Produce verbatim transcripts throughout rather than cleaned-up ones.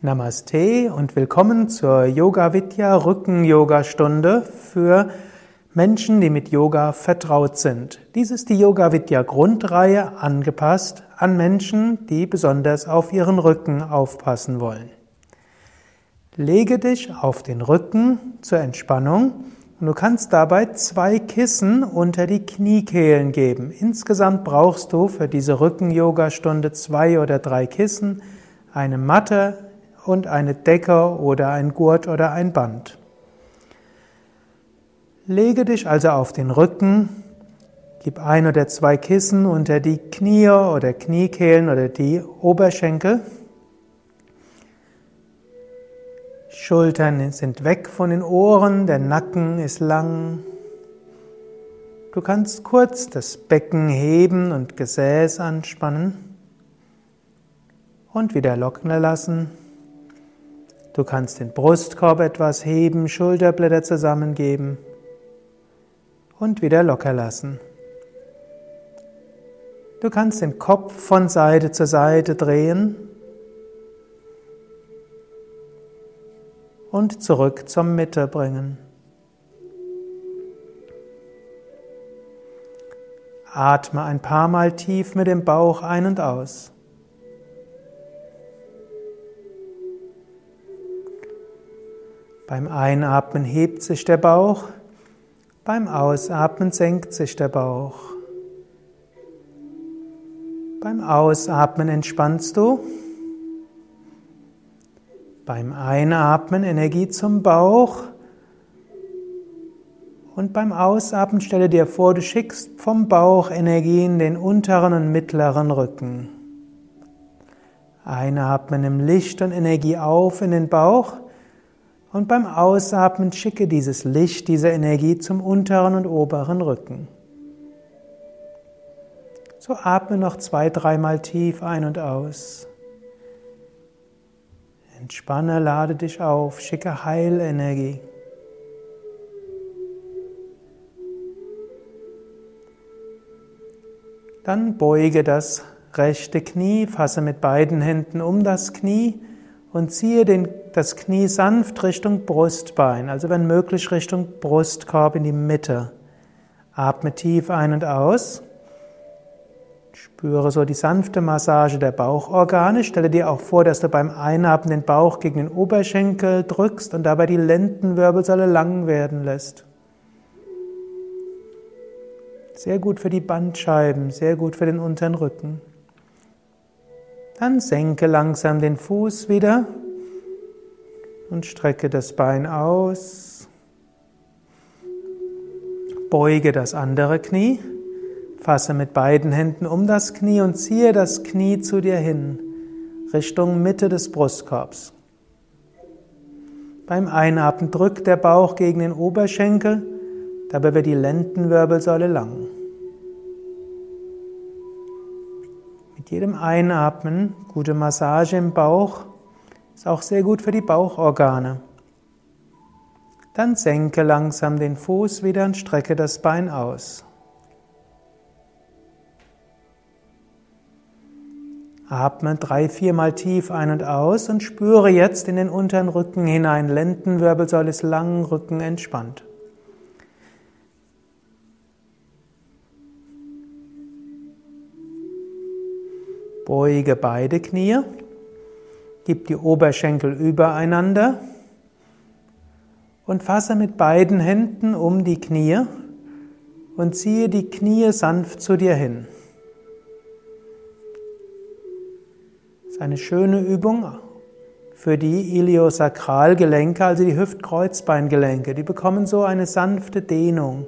Namaste und willkommen zur Yoga-Vidya Rücken-Yoga-Stunde für Menschen, die mit Yoga vertraut sind. Dies ist die Yoga-Vidya Grundreihe, angepasst an Menschen, die besonders auf ihren Rücken aufpassen wollen. Lege dich auf den Rücken zur Entspannung und du kannst dabei zwei Kissen unter die Kniekehlen geben. Insgesamt brauchst du für diese Rücken-Yoga-Stunde zwei oder drei Kissen, eine Matte und eine Decke oder ein Gurt oder ein Band. Lege dich also auf den Rücken, gib ein oder zwei Kissen unter die Knie oder Kniekehlen oder die Oberschenkel. Schultern sind weg von den Ohren, der Nacken ist lang. Du kannst kurz das Becken heben und Gesäß anspannen und wieder locker lassen. Du kannst den Brustkorb etwas heben, Schulterblätter zusammengeben und wieder locker lassen. Du kannst den Kopf von Seite zu Seite drehen und zurück zur Mitte bringen. Atme ein paar Mal tief mit dem Bauch ein und aus. Beim Einatmen hebt sich der Bauch, beim Ausatmen senkt sich der Bauch. Beim Ausatmen entspannst du, beim Einatmen Energie zum Bauch und beim Ausatmen stelle dir vor, du schickst vom Bauch Energie in den unteren und mittleren Rücken. Einatmen, nimm Licht und Energie auf in den Bauch. Und beim Ausatmen schicke dieses Licht, diese Energie zum unteren und oberen Rücken. So atme noch zwei, dreimal tief ein und aus. Entspanne, lade dich auf, schicke Heilenergie. Dann beuge das rechte Knie, fasse mit beiden Händen um das Knie und ziehe den, das Knie sanft Richtung Brustbein, also wenn möglich Richtung Brustkorb in die Mitte. Atme tief ein und aus. Spüre so die sanfte Massage der Bauchorgane. Stelle dir auch vor, dass du beim Einatmen den Bauch gegen den Oberschenkel drückst und dabei die Lendenwirbelsäule lang werden lässt. Sehr gut für die Bandscheiben, sehr gut für den unteren Rücken. Dann senke langsam den Fuß wieder und strecke das Bein aus. Beuge das andere Knie, fasse mit beiden Händen um das Knie und ziehe das Knie zu dir hin, Richtung Mitte des Brustkorbs. Beim Einatmen drückt der Bauch gegen den Oberschenkel, dabei wird die Lendenwirbelsäule lang. Mit jedem Einatmen, gute Massage im Bauch, ist auch sehr gut für die Bauchorgane. Dann senke langsam den Fuß wieder und strecke das Bein aus. Atme drei, viermal tief ein und aus und spüre jetzt in den unteren Rücken hinein. Lendenwirbelsäule ist lang, Rücken entspannt. Beuge beide Knie, gib die Oberschenkel übereinander und fasse mit beiden Händen um die Knie und ziehe die Knie sanft zu dir hin. Das ist eine schöne Übung für die Iliosakralgelenke, also die Hüftkreuzbeingelenke. Die bekommen so eine sanfte Dehnung.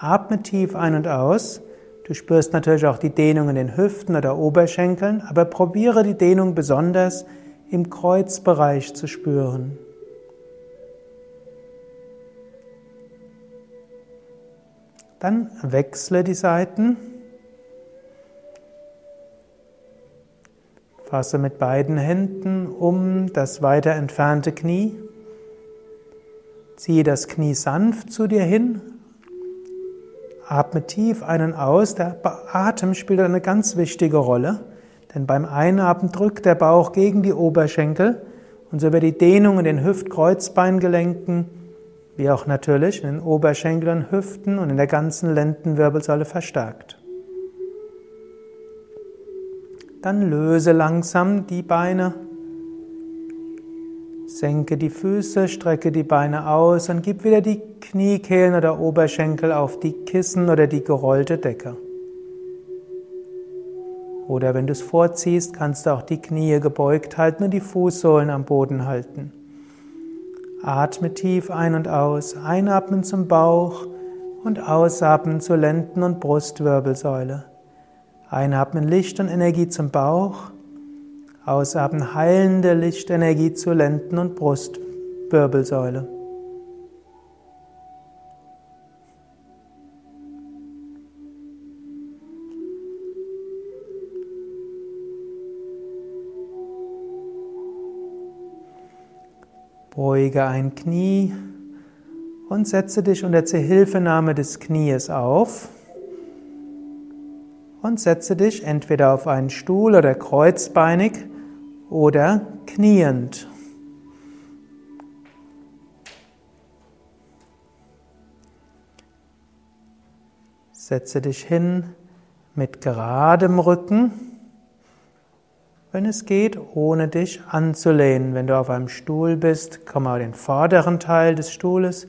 Atme tief ein und aus. Du spürst natürlich auch die Dehnung in den Hüften oder Oberschenkeln, aber probiere die Dehnung besonders im Kreuzbereich zu spüren. Dann wechsle die Seiten. Fasse mit beiden Händen um das weiter entfernte Knie. Ziehe das Knie sanft zu dir hin. Atme tief einen aus. Der Atem spielt eine ganz wichtige Rolle, denn beim Einatmen drückt der Bauch gegen die Oberschenkel und so über die Dehnung in den Hüft-Kreuzbeingelenken, wie auch natürlich in den Oberschenkeln, Hüften und in der ganzen Lendenwirbelsäule verstärkt. Dann löse langsam die Beine, senke die Füße, strecke die Beine aus und gib wieder die Kniekehlen oder Oberschenkel auf die Kissen oder die gerollte Decke. Oder wenn du es vorziehst, kannst du auch die Knie gebeugt halten und die Fußsohlen am Boden halten. Atme tief ein und aus, einatmen zum Bauch und ausatmen zur Lenden- und Brustwirbelsäule. Einatmen Licht und Energie zum Bauch, ausatmen heilende Lichtenergie zur Lenden- und Brustwirbelsäule. Beuge ein Knie und setze dich unter Zuhilfenahme des Knies auf und setze dich entweder auf einen Stuhl oder kreuzbeinig oder kniend. Setze dich hin mit geradem Rücken, wenn es geht, ohne dich anzulehnen. Wenn du auf einem Stuhl bist, komm auf den vorderen Teil des Stuhles,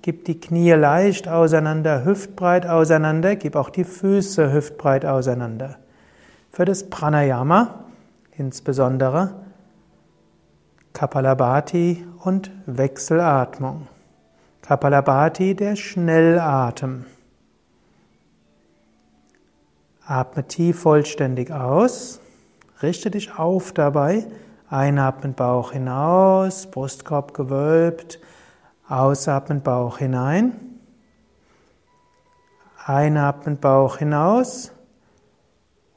gib die Knie leicht auseinander, hüftbreit auseinander, gib auch die Füße hüftbreit auseinander. Für das Pranayama, insbesondere Kapalabhati und Wechselatmung. Kapalabhati, der Schnellatem. Atme tief vollständig aus. Richte dich auf dabei, einatmen Bauch hinaus, Brustkorb gewölbt, ausatmen Bauch hinein, einatmen Bauch hinaus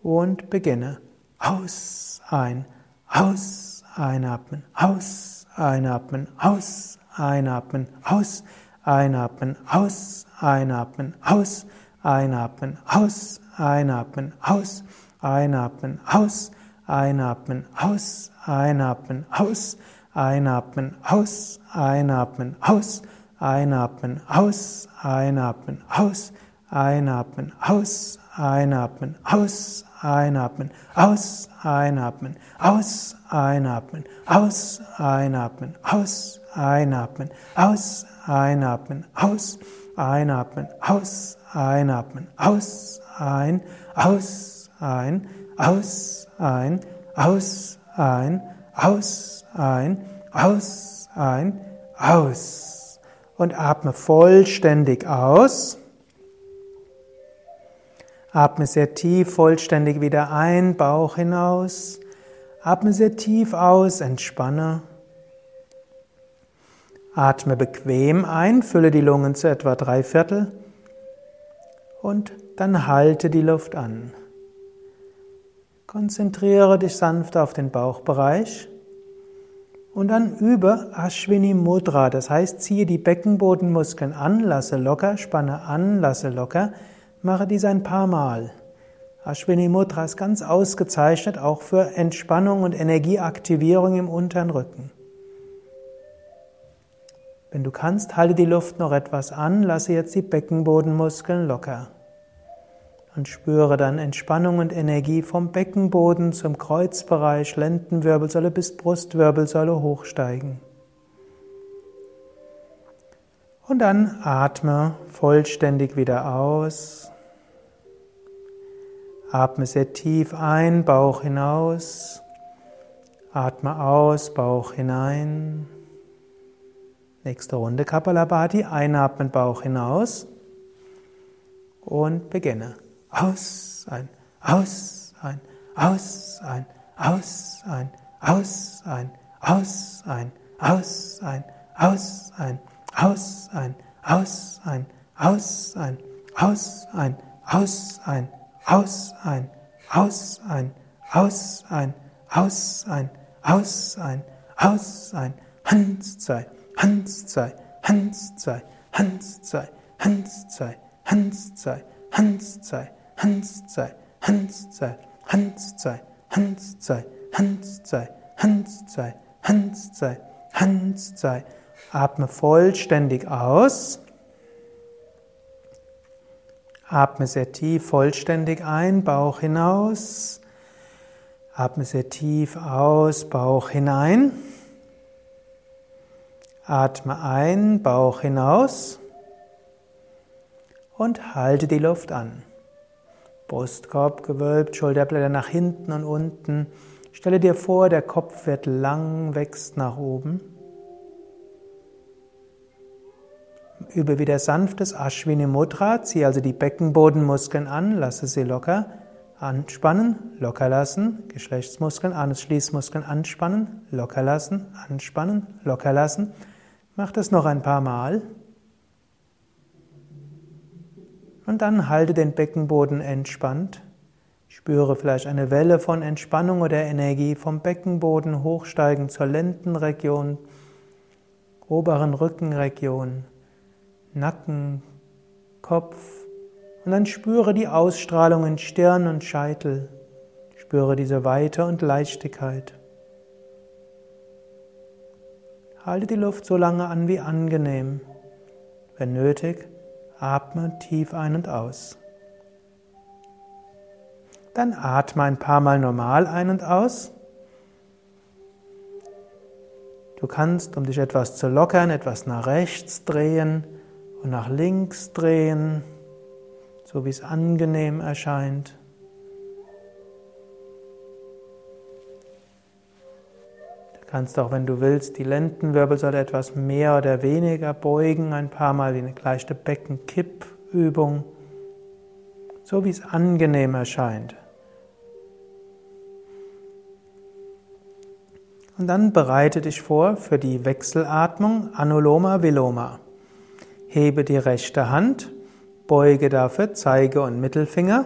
und beginne. Aus, ein, aus, einatmen, aus, einatmen, aus, einatmen, aus, einatmen, aus, einatmen, aus, einatmen, aus, einatmen, aus, einatmen, aus. Einatmen, aus, einatmen, aus, einatmen, aus, einatmen, aus, einatmen, aus, einatmen, aus, einatmen, aus, einatmen, aus, einatmen, aus, einatmen, aus, einatmen, aus, einatmen, aus, einatmen, aus, einatmen, aus, einatmen, aus, einatmen, aus, ein, aus, ein, aus, ein, aus, ein, aus, ein, aus, ein, aus. Und atme vollständig aus. Atme sehr tief, vollständig wieder ein, Bauch hinaus. Atme sehr tief aus, entspanne. Atme bequem ein, fülle die Lungen zu etwa drei Viertel. Und dann halte die Luft an. Konzentriere dich sanft auf den Bauchbereich und dann übe Ashwini Mudra, das heißt, ziehe die Beckenbodenmuskeln an, lasse locker, spanne an, lasse locker, mache dies ein paar Mal. Ashwini Mudra ist ganz ausgezeichnet, auch für Entspannung und Energieaktivierung im unteren Rücken. Wenn du kannst, halte die Luft noch etwas an, lasse jetzt die Beckenbodenmuskeln locker. Und spüre dann Entspannung und Energie vom Beckenboden zum Kreuzbereich, Lendenwirbelsäule bis Brustwirbelsäule hochsteigen. Und dann atme vollständig wieder aus. Atme sehr tief ein, Bauch hinaus. Atme aus, Bauch hinein. Nächste Runde Kapalabhati, einatmen, Bauch hinaus. Und beginne. Aus, ein, aus, ein, aus, ein, aus, ein, aus, ein, aus, ein, aus, ein, aus, ein, aus, ein, aus, ein, aus, ein, aus, ein, aus, ein, aus, ein, aus, ein, aus, ein, aus, ein, aus, ein, aus, ein, Hans, zwei, Hans, zwei, Hans, zwei, Hans, zwei, Hans, zwei, Hanszei, Hanszei, Hanszei, Hanszei, Hanszei, Hanszei, Hanszei, Hanszei, Hanszei, Hanszei. Atme vollständig aus. Atme sehr tief vollständig ein, Bauch hinaus. Atme sehr tief aus, Bauch hinein. Atme ein, Bauch hinaus. Und halte die Luft an. Brustkorb gewölbt, Schulterblätter nach hinten und unten. Stelle dir vor, der Kopf wird lang, wächst nach oben. Übe wieder sanftes Ashwini Mudra, ziehe also die Beckenbodenmuskeln an, lasse sie locker anspannen, locker lassen, Geschlechtsmuskeln, Anusschließmuskeln anspannen, locker lassen, anspannen, locker lassen. Mach das noch ein paar Mal. Und dann halte den Beckenboden entspannt. Spüre vielleicht eine Welle von Entspannung oder Energie vom Beckenboden hochsteigen zur Lendenregion, oberen Rückenregion, Nacken, Kopf. Und dann spüre die Ausstrahlung in Stirn und Scheitel. Spüre diese Weite und Leichtigkeit. Halte die Luft so lange an wie angenehm. Wenn nötig, atme tief ein und aus. Dann atme ein paar Mal normal ein und aus. Du kannst, um dich etwas zu lockern, etwas nach rechts drehen und nach links drehen, so wie es angenehm erscheint. Du kannst auch, wenn du willst, die Lendenwirbelsäule etwas mehr oder weniger beugen, ein paar Mal wie eine leichte Beckenkippübung, so wie es angenehm erscheint. Und dann bereite dich vor für die Wechselatmung Anuloma Viloma. Hebe die rechte Hand, beuge dafür Zeige- und Mittelfinger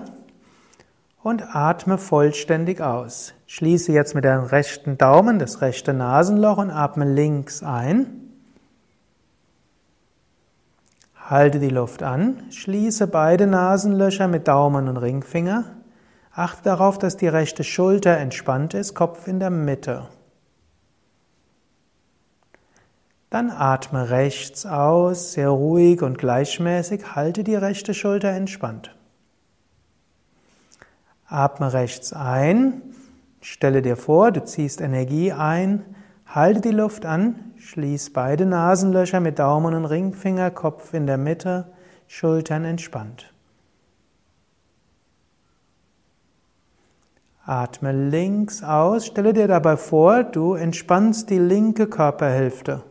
und atme vollständig aus. Schließe jetzt mit dem rechten Daumen das rechte Nasenloch und atme links ein. Halte die Luft an, schließe beide Nasenlöcher mit Daumen und Ringfinger. Achte darauf, dass die rechte Schulter entspannt ist, Kopf in der Mitte. Dann atme rechts aus, sehr ruhig und gleichmäßig, halte die rechte Schulter entspannt. Atme rechts ein, stelle dir vor, du ziehst Energie ein, halte die Luft an, schließ beide Nasenlöcher mit Daumen und Ringfinger, Kopf in der Mitte, Schultern entspannt. Atme links aus, stelle dir dabei vor, du entspannst die linke Körperhälfte.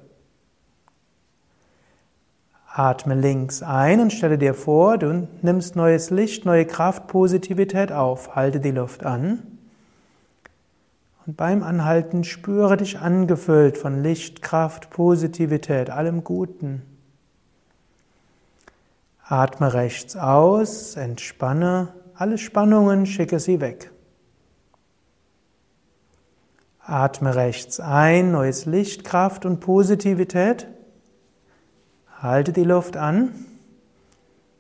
Atme links ein und stelle dir vor, du nimmst neues Licht, neue Kraft, Positivität auf. Halte die Luft an. Und beim Anhalten spüre dich angefüllt von Licht, Kraft, Positivität, allem Guten. Atme rechts aus, entspanne alle Spannungen, schicke sie weg. Atme rechts ein, neues Licht, Kraft und Positivität. Halte die Luft an,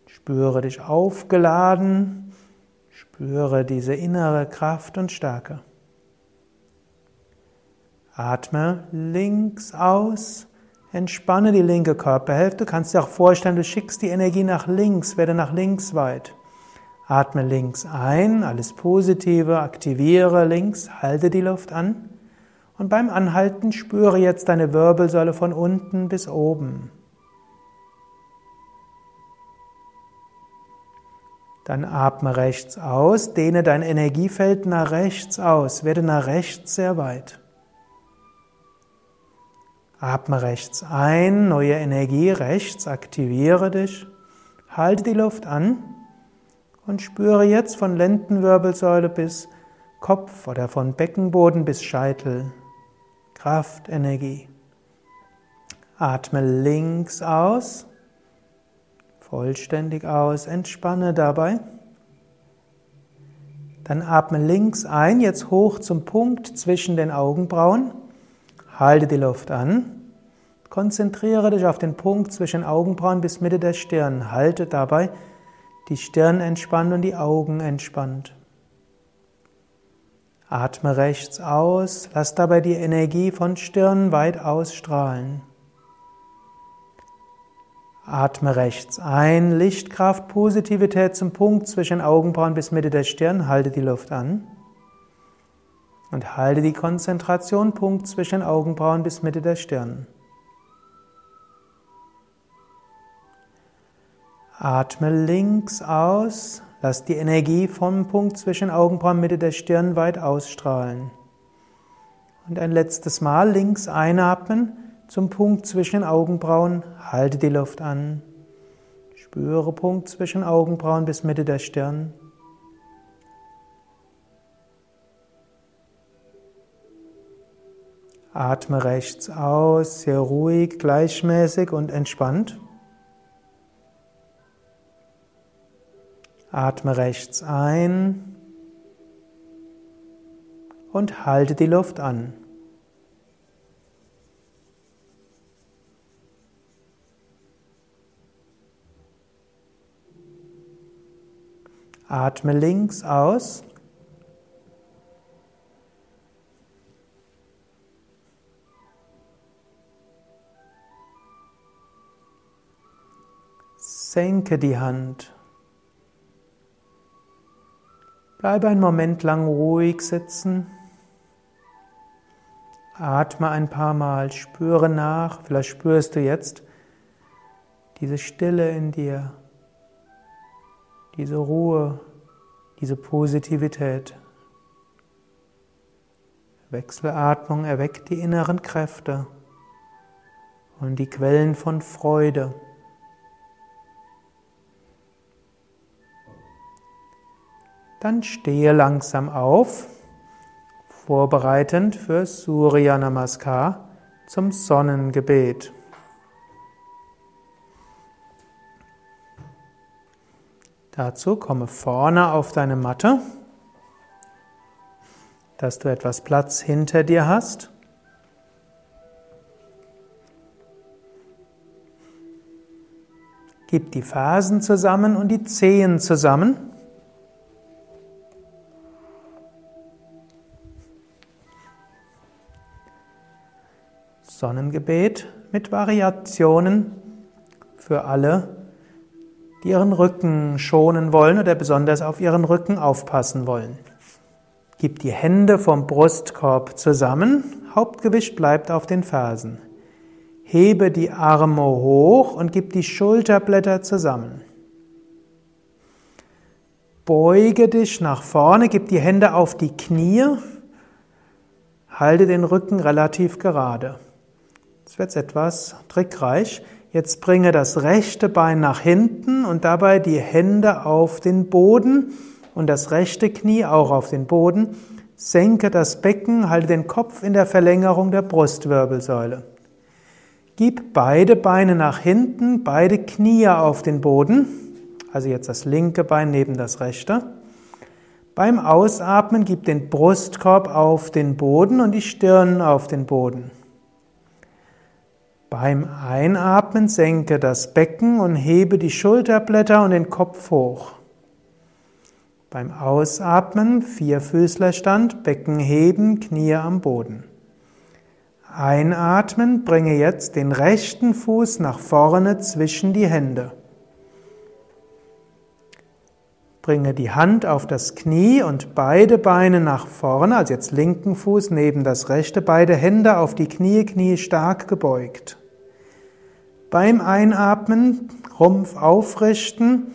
spüre dich aufgeladen, spüre diese innere Kraft und Stärke. Atme links aus, entspanne die linke Körperhälfte. Du kannst dir auch vorstellen, du schickst die Energie nach links, werde nach links weit. Atme links ein, alles Positive, aktiviere links, halte die Luft an. Und beim Anhalten spüre jetzt deine Wirbelsäule von unten bis oben. Dann atme rechts aus, dehne dein Energiefeld nach rechts aus, werde nach rechts sehr weit. Atme rechts ein, neue Energie rechts, aktiviere dich, halte die Luft an und spüre jetzt von Lendenwirbelsäule bis Kopf oder von Beckenboden bis Scheitel Kraft, Energie. Atme links aus. Vollständig aus, entspanne dabei. Dann atme links ein, jetzt hoch zum Punkt zwischen den Augenbrauen. Halte die Luft an. Konzentriere dich auf den Punkt zwischen Augenbrauen bis Mitte der Stirn. Halte dabei die Stirn entspannt und die Augen entspannt. Atme rechts aus, lass dabei die Energie von Stirn weit ausstrahlen. Atme rechts ein, Lichtkraft, Positivität zum Punkt zwischen Augenbrauen bis Mitte der Stirn, halte die Luft an. Und halte die Konzentration, Punkt zwischen Augenbrauen bis Mitte der Stirn. Atme links aus, lass die Energie vom Punkt zwischen Augenbrauen Mitte der Stirn weit ausstrahlen. Und ein letztes Mal links einatmen. Zum Punkt zwischen Augenbrauen, halte die Luft an. Spüre Punkt zwischen Augenbrauen bis Mitte der Stirn. Atme rechts aus, sehr ruhig, gleichmäßig und entspannt. Atme rechts ein und halte die Luft an. Atme links aus. Senke die Hand. Bleibe einen Moment lang ruhig sitzen. Atme ein paar Mal, spüre nach, vielleicht spürst du jetzt diese Stille in dir. Diese Ruhe, diese Positivität. Wechselatmung erweckt die inneren Kräfte und die Quellen von Freude. Dann stehe langsam auf, vorbereitend für Surya Namaskar zum Sonnengebet. Dazu komme vorne auf deine Matte, dass du etwas Platz hinter dir hast. Gib die Fersen zusammen und die Zehen zusammen. Sonnengebet mit Variationen für alle, die ihren Rücken schonen wollen oder besonders auf ihren Rücken aufpassen wollen. Gib die Hände vom Brustkorb zusammen, Hauptgewicht bleibt auf den Fersen. Hebe die Arme hoch und gib die Schulterblätter zusammen. Beuge dich nach vorne, gib die Hände auf die Knie, halte den Rücken relativ gerade. Das wird jetzt etwas trickreich. Jetzt bringe das rechte Bein nach hinten und dabei die Hände auf den Boden und das rechte Knie auch auf den Boden. Senke das Becken, halte den Kopf in der Verlängerung der Brustwirbelsäule. Gib beide Beine nach hinten, beide Knie auf den Boden. Also jetzt das linke Bein neben das rechte. Beim Ausatmen gib den Brustkorb auf den Boden und die Stirn auf den Boden. Beim Einatmen senke das Becken und hebe die Schulterblätter und den Kopf hoch. Beim Ausatmen Vierfüßlerstand, Becken heben, Knie am Boden. Einatmen, bringe jetzt den rechten Fuß nach vorne zwischen die Hände. Bringe die Hand auf das Knie und beide Beine nach vorne, also jetzt linken Fuß neben das rechte, beide Hände auf die Knie, Knie stark gebeugt. Beim Einatmen Rumpf aufrichten,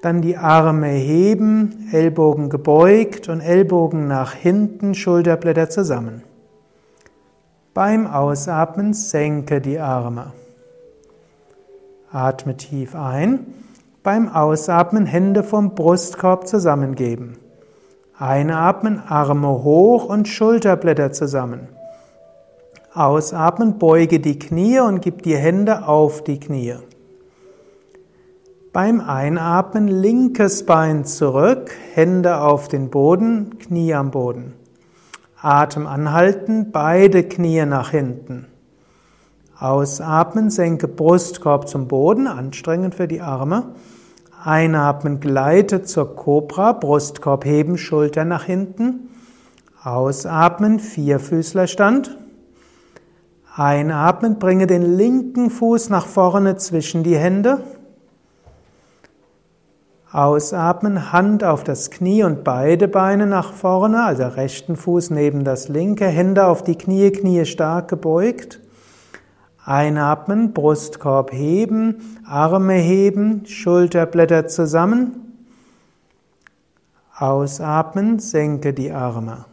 dann die Arme heben, Ellbogen gebeugt und Ellbogen nach hinten, Schulterblätter zusammen. Beim Ausatmen senke die Arme. Atme tief ein. Beim Ausatmen Hände vom Brustkorb zusammengeben. Einatmen, Arme hoch und Schulterblätter zusammen. Ausatmen, beuge die Knie und gib die Hände auf die Knie. Beim Einatmen linkes Bein zurück, Hände auf den Boden, Knie am Boden. Atem anhalten, beide Knie nach hinten. Ausatmen, senke Brustkorb zum Boden, anstrengend für die Arme. Einatmen gleitet zur Kobra, Brustkorb heben, Schulter nach hinten. Ausatmen, Vierfüßlerstand. Einatmen, bringe den linken Fuß nach vorne zwischen die Hände. Ausatmen, Hand auf das Knie und beide Beine nach vorne, also rechten Fuß neben das linke, Hände auf die Knie, Knie stark gebeugt. Einatmen, Brustkorb heben, Arme heben, Schulterblätter zusammen. Ausatmen, senke die Arme.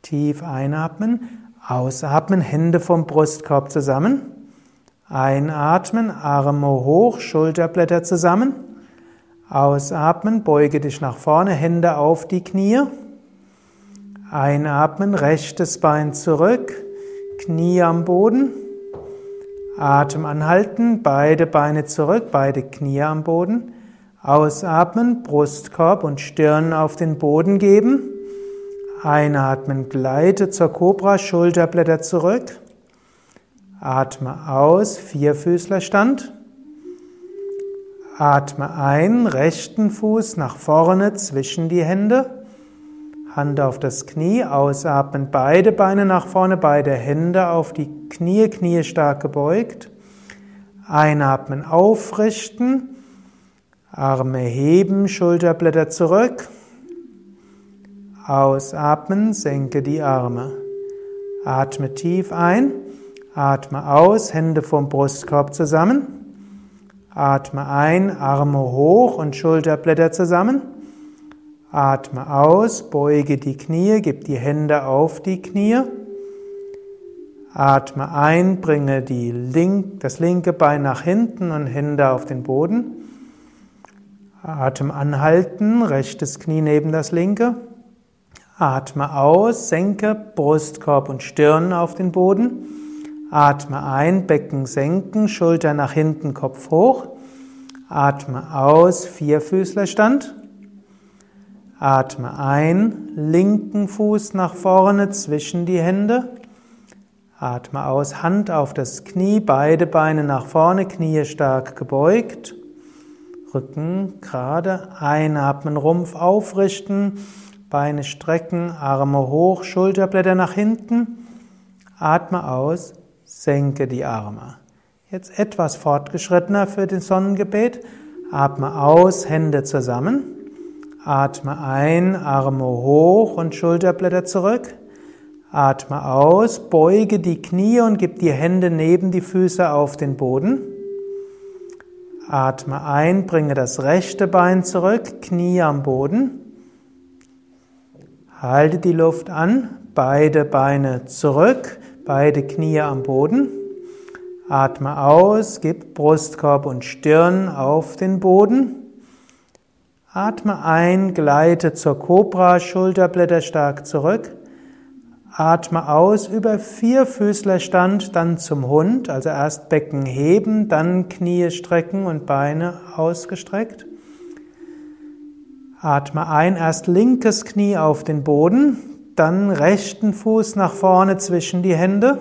Tief einatmen, ausatmen, Hände vom Brustkorb zusammen. Einatmen, Arme hoch, Schulterblätter zusammen. Ausatmen, beuge dich nach vorne, Hände auf die Knie. Einatmen, rechtes Bein zurück, Knie am Boden. Atem anhalten, beide Beine zurück, beide Knie am Boden. Ausatmen, Brustkorb und Stirn auf den Boden geben. Einatmen, gleite zur Kobra, Schulterblätter zurück. Atme aus, Vierfüßlerstand. Atme ein, rechten Fuß nach vorne zwischen die Hände. Hand auf das Knie, ausatmen, beide Beine nach vorne, beide Hände auf die Knie, Knie stark gebeugt. Einatmen, aufrichten, Arme heben, Schulterblätter zurück. Ausatmen, senke die Arme. Atme tief ein, atme aus, Hände vom Brustkorb zusammen. Atme ein, Arme hoch und Schulterblätter zusammen. Atme aus, beuge die Knie, gib die Hände auf die Knie. Atme ein, bringe die link, das linke Bein nach hinten und Hände auf den Boden. Atem anhalten, rechtes Knie neben das linke. Atme aus, senke Brustkorb und Stirn auf den Boden. Atme ein, Becken senken, Schulter nach hinten, Kopf hoch. Atme aus, Vierfüßlerstand. Atme ein, linken Fuß nach vorne zwischen die Hände. Atme aus, Hand auf das Knie, beide Beine nach vorne, Knie stark gebeugt. Rücken gerade, einatmen, Rumpf aufrichten, Beine strecken, Arme hoch, Schulterblätter nach hinten. Atme aus, senke die Arme. Jetzt etwas fortgeschrittener für das Sonnengebet. Atme aus, Hände zusammen. Atme ein, Arme hoch und Schulterblätter zurück. Atme aus, beuge die Knie und gib die Hände neben die Füße auf den Boden. Atme ein, bringe das rechte Bein zurück, Knie am Boden. Halte die Luft an, beide Beine zurück, beide Knie am Boden. Atme aus, gib Brustkorb und Stirn auf den Boden. Atme ein, gleite zur Kobra, Schulterblätter stark zurück. Atme aus über Vierfüßlerstand, dann zum Hund, also erst Becken heben, dann Knie strecken und Beine ausgestreckt. Atme ein, erst linkes Knie auf den Boden, dann rechten Fuß nach vorne zwischen die Hände.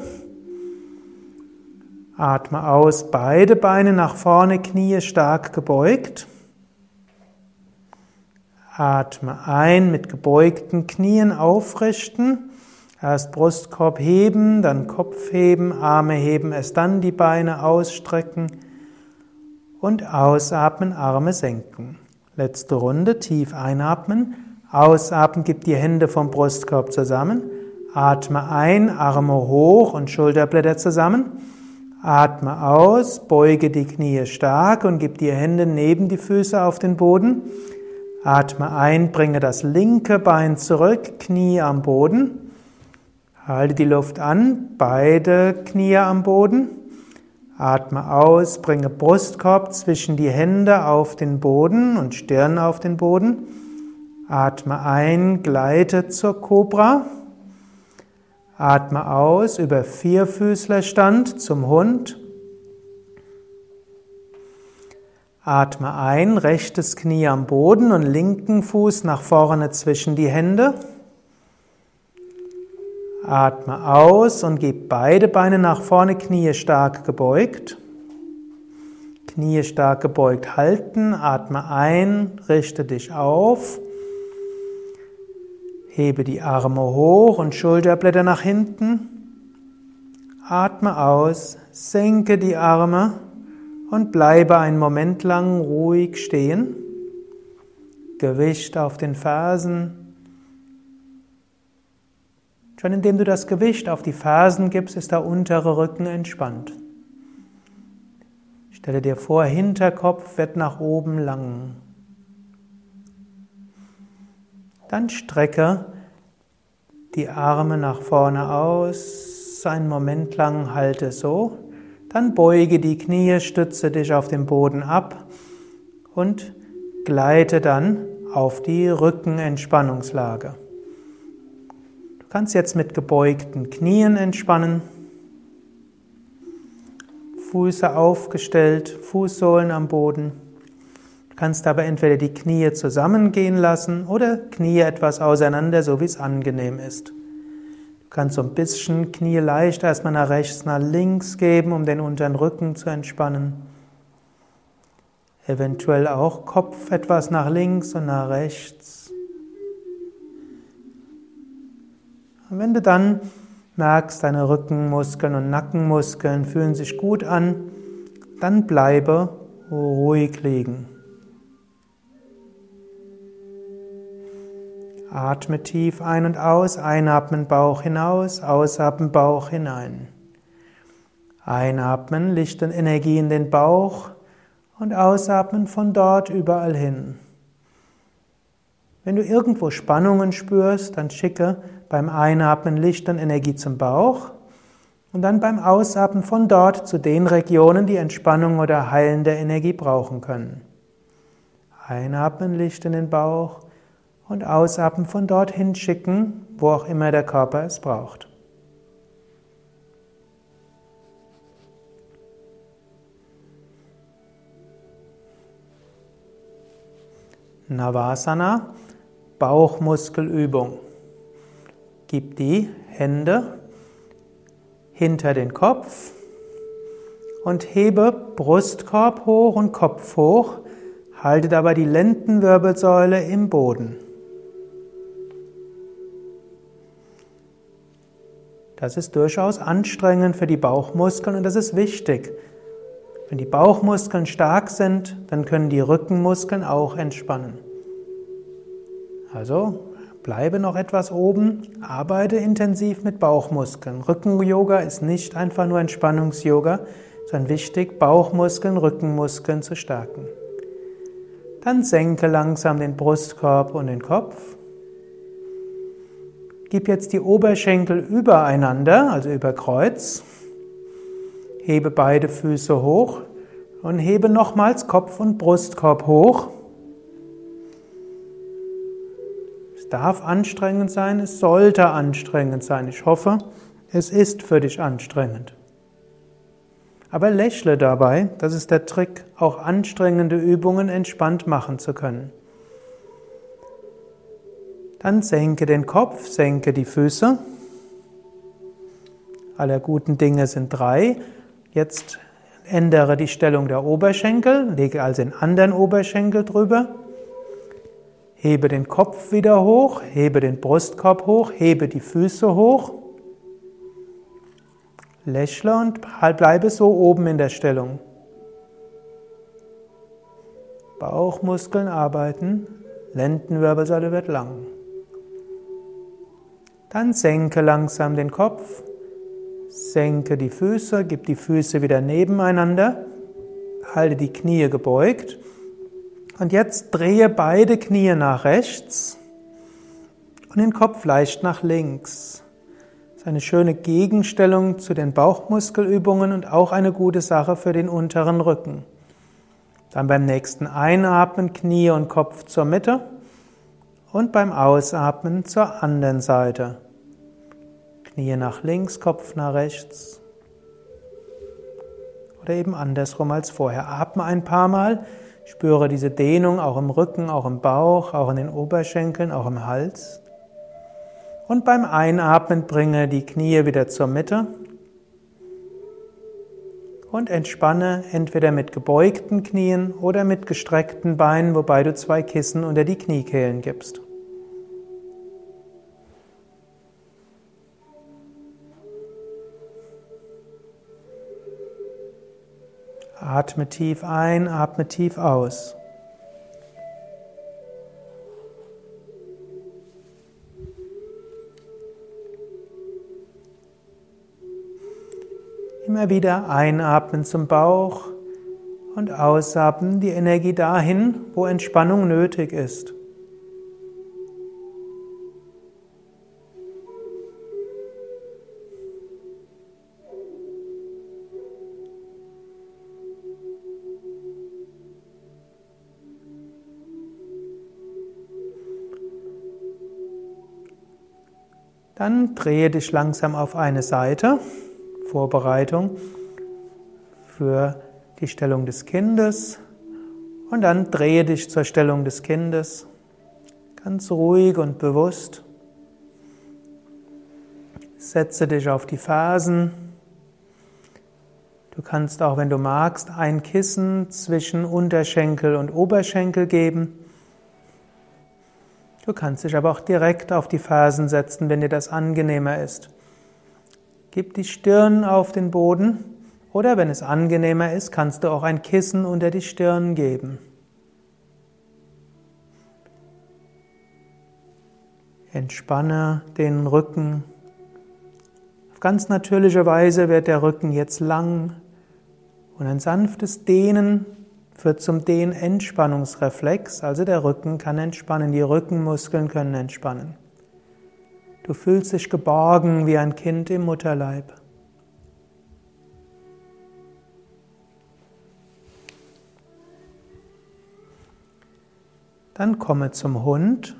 Atme aus, beide Beine nach vorne, Knie stark gebeugt. Atme ein, mit gebeugten Knien aufrichten, erst Brustkorb heben, dann Kopf heben, Arme heben, erst dann die Beine ausstrecken und ausatmen, Arme senken. Letzte Runde, tief einatmen, ausatmen, gib die Hände vom Brustkorb zusammen, atme ein, Arme hoch und Schulterblätter zusammen, atme aus, beuge die Knie stark und gib die Hände neben die Füße auf den Boden. Atme ein, bringe das linke Bein zurück, Knie am Boden. Halte die Luft an, beide Knie am Boden. Atme aus, bringe Brustkorb zwischen die Hände auf den Boden und Stirn auf den Boden. Atme ein, gleite zur Kobra. Atme aus, über Vierfüßlerstand zum Hund. Atme ein, rechtes Knie am Boden und linken Fuß nach vorne zwischen die Hände. Atme aus und gib beide Beine nach vorne, Knie stark gebeugt. Knie stark gebeugt halten, atme ein, richte dich auf, hebe die Arme hoch und Schulterblätter nach hinten, atme aus, senke die Arme und bleibe einen Moment lang ruhig stehen, Gewicht auf den Fersen. Schon indem du das Gewicht auf die Fersen gibst, ist der untere Rücken entspannt. Stelle dir vor, Hinterkopf wird nach oben lang. Dann strecke die Arme nach vorne aus, einen Moment lang halte so. Dann beuge die Knie, stütze dich auf den Boden ab und gleite dann auf die Rückenentspannungslage. Du kannst jetzt mit gebeugten Knien entspannen, Füße aufgestellt, Fußsohlen am Boden. Du kannst dabei entweder die Knie zusammengehen lassen oder Knie etwas auseinander, so wie es angenehm ist. Du kannst so ein bisschen Knie leicht erstmal nach rechts, nach links geben, um den unteren Rücken zu entspannen. Eventuell auch Kopf etwas nach links und nach rechts. Und wenn du dann merkst, deine Rückenmuskeln und Nackenmuskeln fühlen sich gut an, dann bleibe ruhig liegen. Atme tief ein und aus, einatmen Bauch hinaus, ausatmen Bauch hinein. Einatmen, Licht und Energie in den Bauch und ausatmen von dort überall hin. Wenn du irgendwo Spannungen spürst, dann schicke beim Einatmen Licht und Energie zum Bauch und dann beim Ausatmen von dort zu den Regionen, die Entspannung oder heilende Energie brauchen können. Einatmen Licht in den Bauch und Ausatmen von dorthin schicken, wo auch immer der Körper es braucht. Navasana, Bauchmuskelübung. Gib die Hände hinter den Kopf und hebe Brustkorb hoch und Kopf hoch. Halte dabei die Lendenwirbelsäule im Boden. Das ist durchaus anstrengend für die Bauchmuskeln und das ist wichtig. Wenn die Bauchmuskeln stark sind, dann können die Rückenmuskeln auch entspannen. Also bleibe noch etwas oben, arbeite intensiv mit Bauchmuskeln. Rücken-Yoga ist nicht einfach nur Entspannungs-Yoga, sondern wichtig, Bauchmuskeln, Rückenmuskeln zu stärken. Dann senke langsam den Brustkorb und den Kopf. Gib jetzt die Oberschenkel übereinander, also über Kreuz. Hebe beide Füße hoch und hebe nochmals Kopf und Brustkorb hoch. Es darf anstrengend sein, es sollte anstrengend sein. Ich hoffe, es ist für dich anstrengend. Aber lächle dabei, das ist der Trick, auch anstrengende Übungen entspannt machen zu können. Dann senke den Kopf, senke die Füße. Aller guten Dinge sind drei. Jetzt ändere die Stellung der Oberschenkel, lege also den anderen Oberschenkel drüber. Hebe den Kopf wieder hoch, hebe den Brustkorb hoch, hebe die Füße hoch. Lächle und bleibe so oben in der Stellung. Bauchmuskeln arbeiten, Lendenwirbelsäule wird lang. Dann senke langsam den Kopf, senke die Füße, gib die Füße wieder nebeneinander, halte die Knie gebeugt. Und jetzt drehe beide Knie nach rechts und den Kopf leicht nach links. Das ist eine schöne Gegenstellung zu den Bauchmuskelübungen und auch eine gute Sache für den unteren Rücken. Dann beim nächsten Einatmen Knie und Kopf zur Mitte und beim Ausatmen zur anderen Seite. Knie nach links, Kopf nach rechts oder eben andersrum als vorher. Atme ein paar Mal. Spüre diese Dehnung auch im Rücken, auch im Bauch, auch in den Oberschenkeln, auch im Hals. Und beim Einatmen bringe die Knie wieder zur Mitte und entspanne entweder mit gebeugten Knien oder mit gestreckten Beinen, wobei du zwei Kissen unter die Kniekehlen gibst. Atme tief ein, atme tief aus. Immer wieder einatmen zum Bauch und ausatmen die Energie dahin, wo Entspannung nötig ist. Dann drehe dich langsam auf eine Seite, Vorbereitung für die Stellung des Kindes, und dann drehe dich zur Stellung des Kindes, ganz ruhig und bewusst. Setze dich auf die Fersen. Du kannst auch, wenn du magst, ein Kissen zwischen Unterschenkel und Oberschenkel geben. Du kannst dich aber auch direkt auf die Fersen setzen, wenn dir das angenehmer ist. Gib die Stirn auf den Boden, oder wenn es angenehmer ist, kannst du auch ein Kissen unter die Stirn geben. Entspanne den Rücken. Auf ganz natürliche Weise wird der Rücken jetzt lang, und ein sanftes Dehnen führt zum Dehnentspannungsreflex, also der Rücken kann entspannen, die Rückenmuskeln können entspannen. Du fühlst dich geborgen wie ein Kind im Mutterleib. Dann komme zum Hund,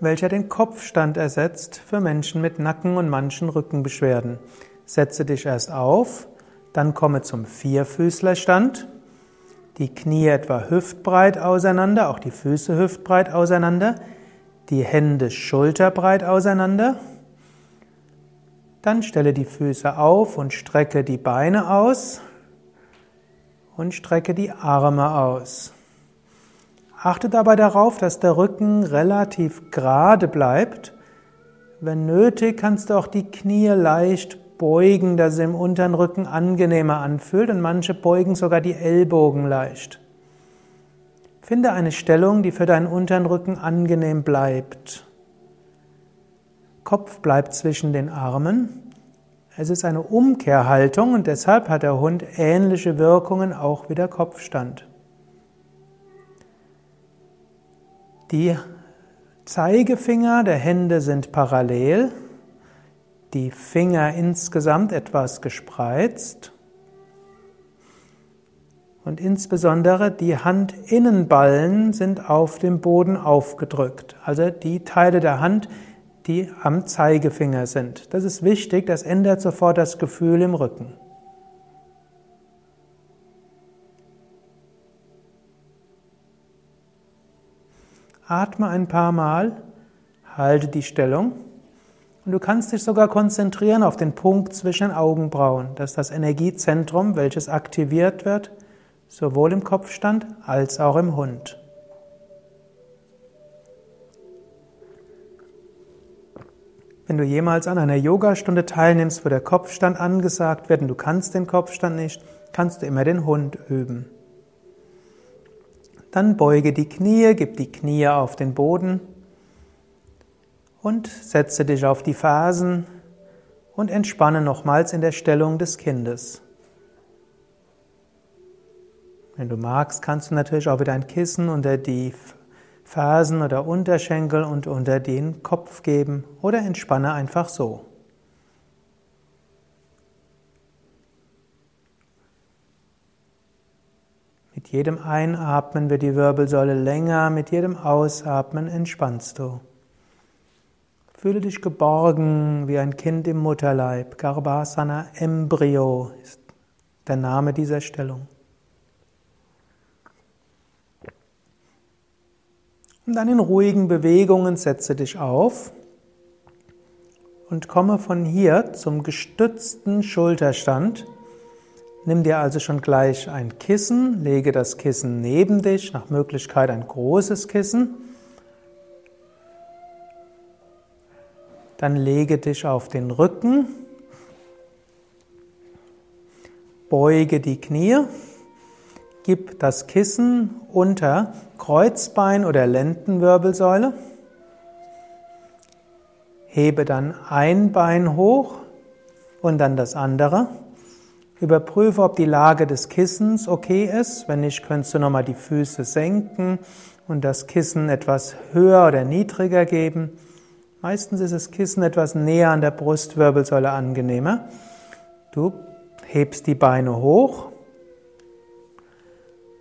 welcher den Kopfstand ersetzt für Menschen mit Nacken- und manchen Rückenbeschwerden. Setze dich erst auf. Dann komme zum Vierfüßlerstand, die Knie etwa hüftbreit auseinander, auch die Füße hüftbreit auseinander, die Hände schulterbreit auseinander. Dann stelle die Füße auf und strecke die Beine aus und strecke die Arme aus. Achte dabei darauf, dass der Rücken relativ gerade bleibt. Wenn nötig, kannst du auch die Knie leicht bewegen. Beugen, dass es im unteren Rücken angenehmer anfühlt, und manche beugen sogar die Ellbogen leicht. Finde eine Stellung, die für deinen unteren Rücken angenehm bleibt. Kopf bleibt zwischen den Armen. Es ist eine Umkehrhaltung, und deshalb hat der Hund ähnliche Wirkungen auch wie der Kopfstand. Die Zeigefinger der Hände sind parallel. Die Finger insgesamt etwas gespreizt und insbesondere die Handinnenballen sind auf dem Boden aufgedrückt, also die Teile der Hand, die am Zeigefinger sind. Das ist wichtig, das ändert sofort das Gefühl im Rücken. Atme ein paar Mal, halte die Stellung. Und du kannst dich sogar konzentrieren auf den Punkt zwischen den Augenbrauen. Das ist das Energiezentrum, welches aktiviert wird, sowohl im Kopfstand als auch im Hund. Wenn du jemals an einer Yogastunde teilnimmst, wo der Kopfstand angesagt wird und du kannst den Kopfstand nicht, kannst du immer den Hund üben. Dann beuge die Knie, gib die Knie auf den Boden. Und setze dich auf die Fersen und entspanne nochmals in der Stellung des Kindes. Wenn du magst, kannst du natürlich auch wieder ein Kissen unter die Fersen oder Unterschenkel und unter den Kopf geben oder entspanne einfach so. Mit jedem Einatmen wird die Wirbelsäule länger, mit jedem Ausatmen entspannst du. Fühle dich geborgen wie ein Kind im Mutterleib. Garbhasana Embryo ist der Name dieser Stellung. Und dann in ruhigen Bewegungen setze dich auf und komme von hier zum gestützten Schulterstand, Nimm dir also schon gleich ein Kissen, lege das Kissen neben dich, nach Möglichkeit ein großes Kissen. Dann lege dich auf den Rücken, beuge die Knie, gib das Kissen unter Kreuzbein oder Lendenwirbelsäule, hebe dann ein Bein hoch und dann das andere. Überprüfe, ob die Lage des Kissens okay ist. Wenn nicht, könntest du nochmal die Füße senken und das Kissen etwas höher oder niedriger geben. Meistens ist das Kissen etwas näher an der Brustwirbelsäule angenehmer. Du hebst die Beine hoch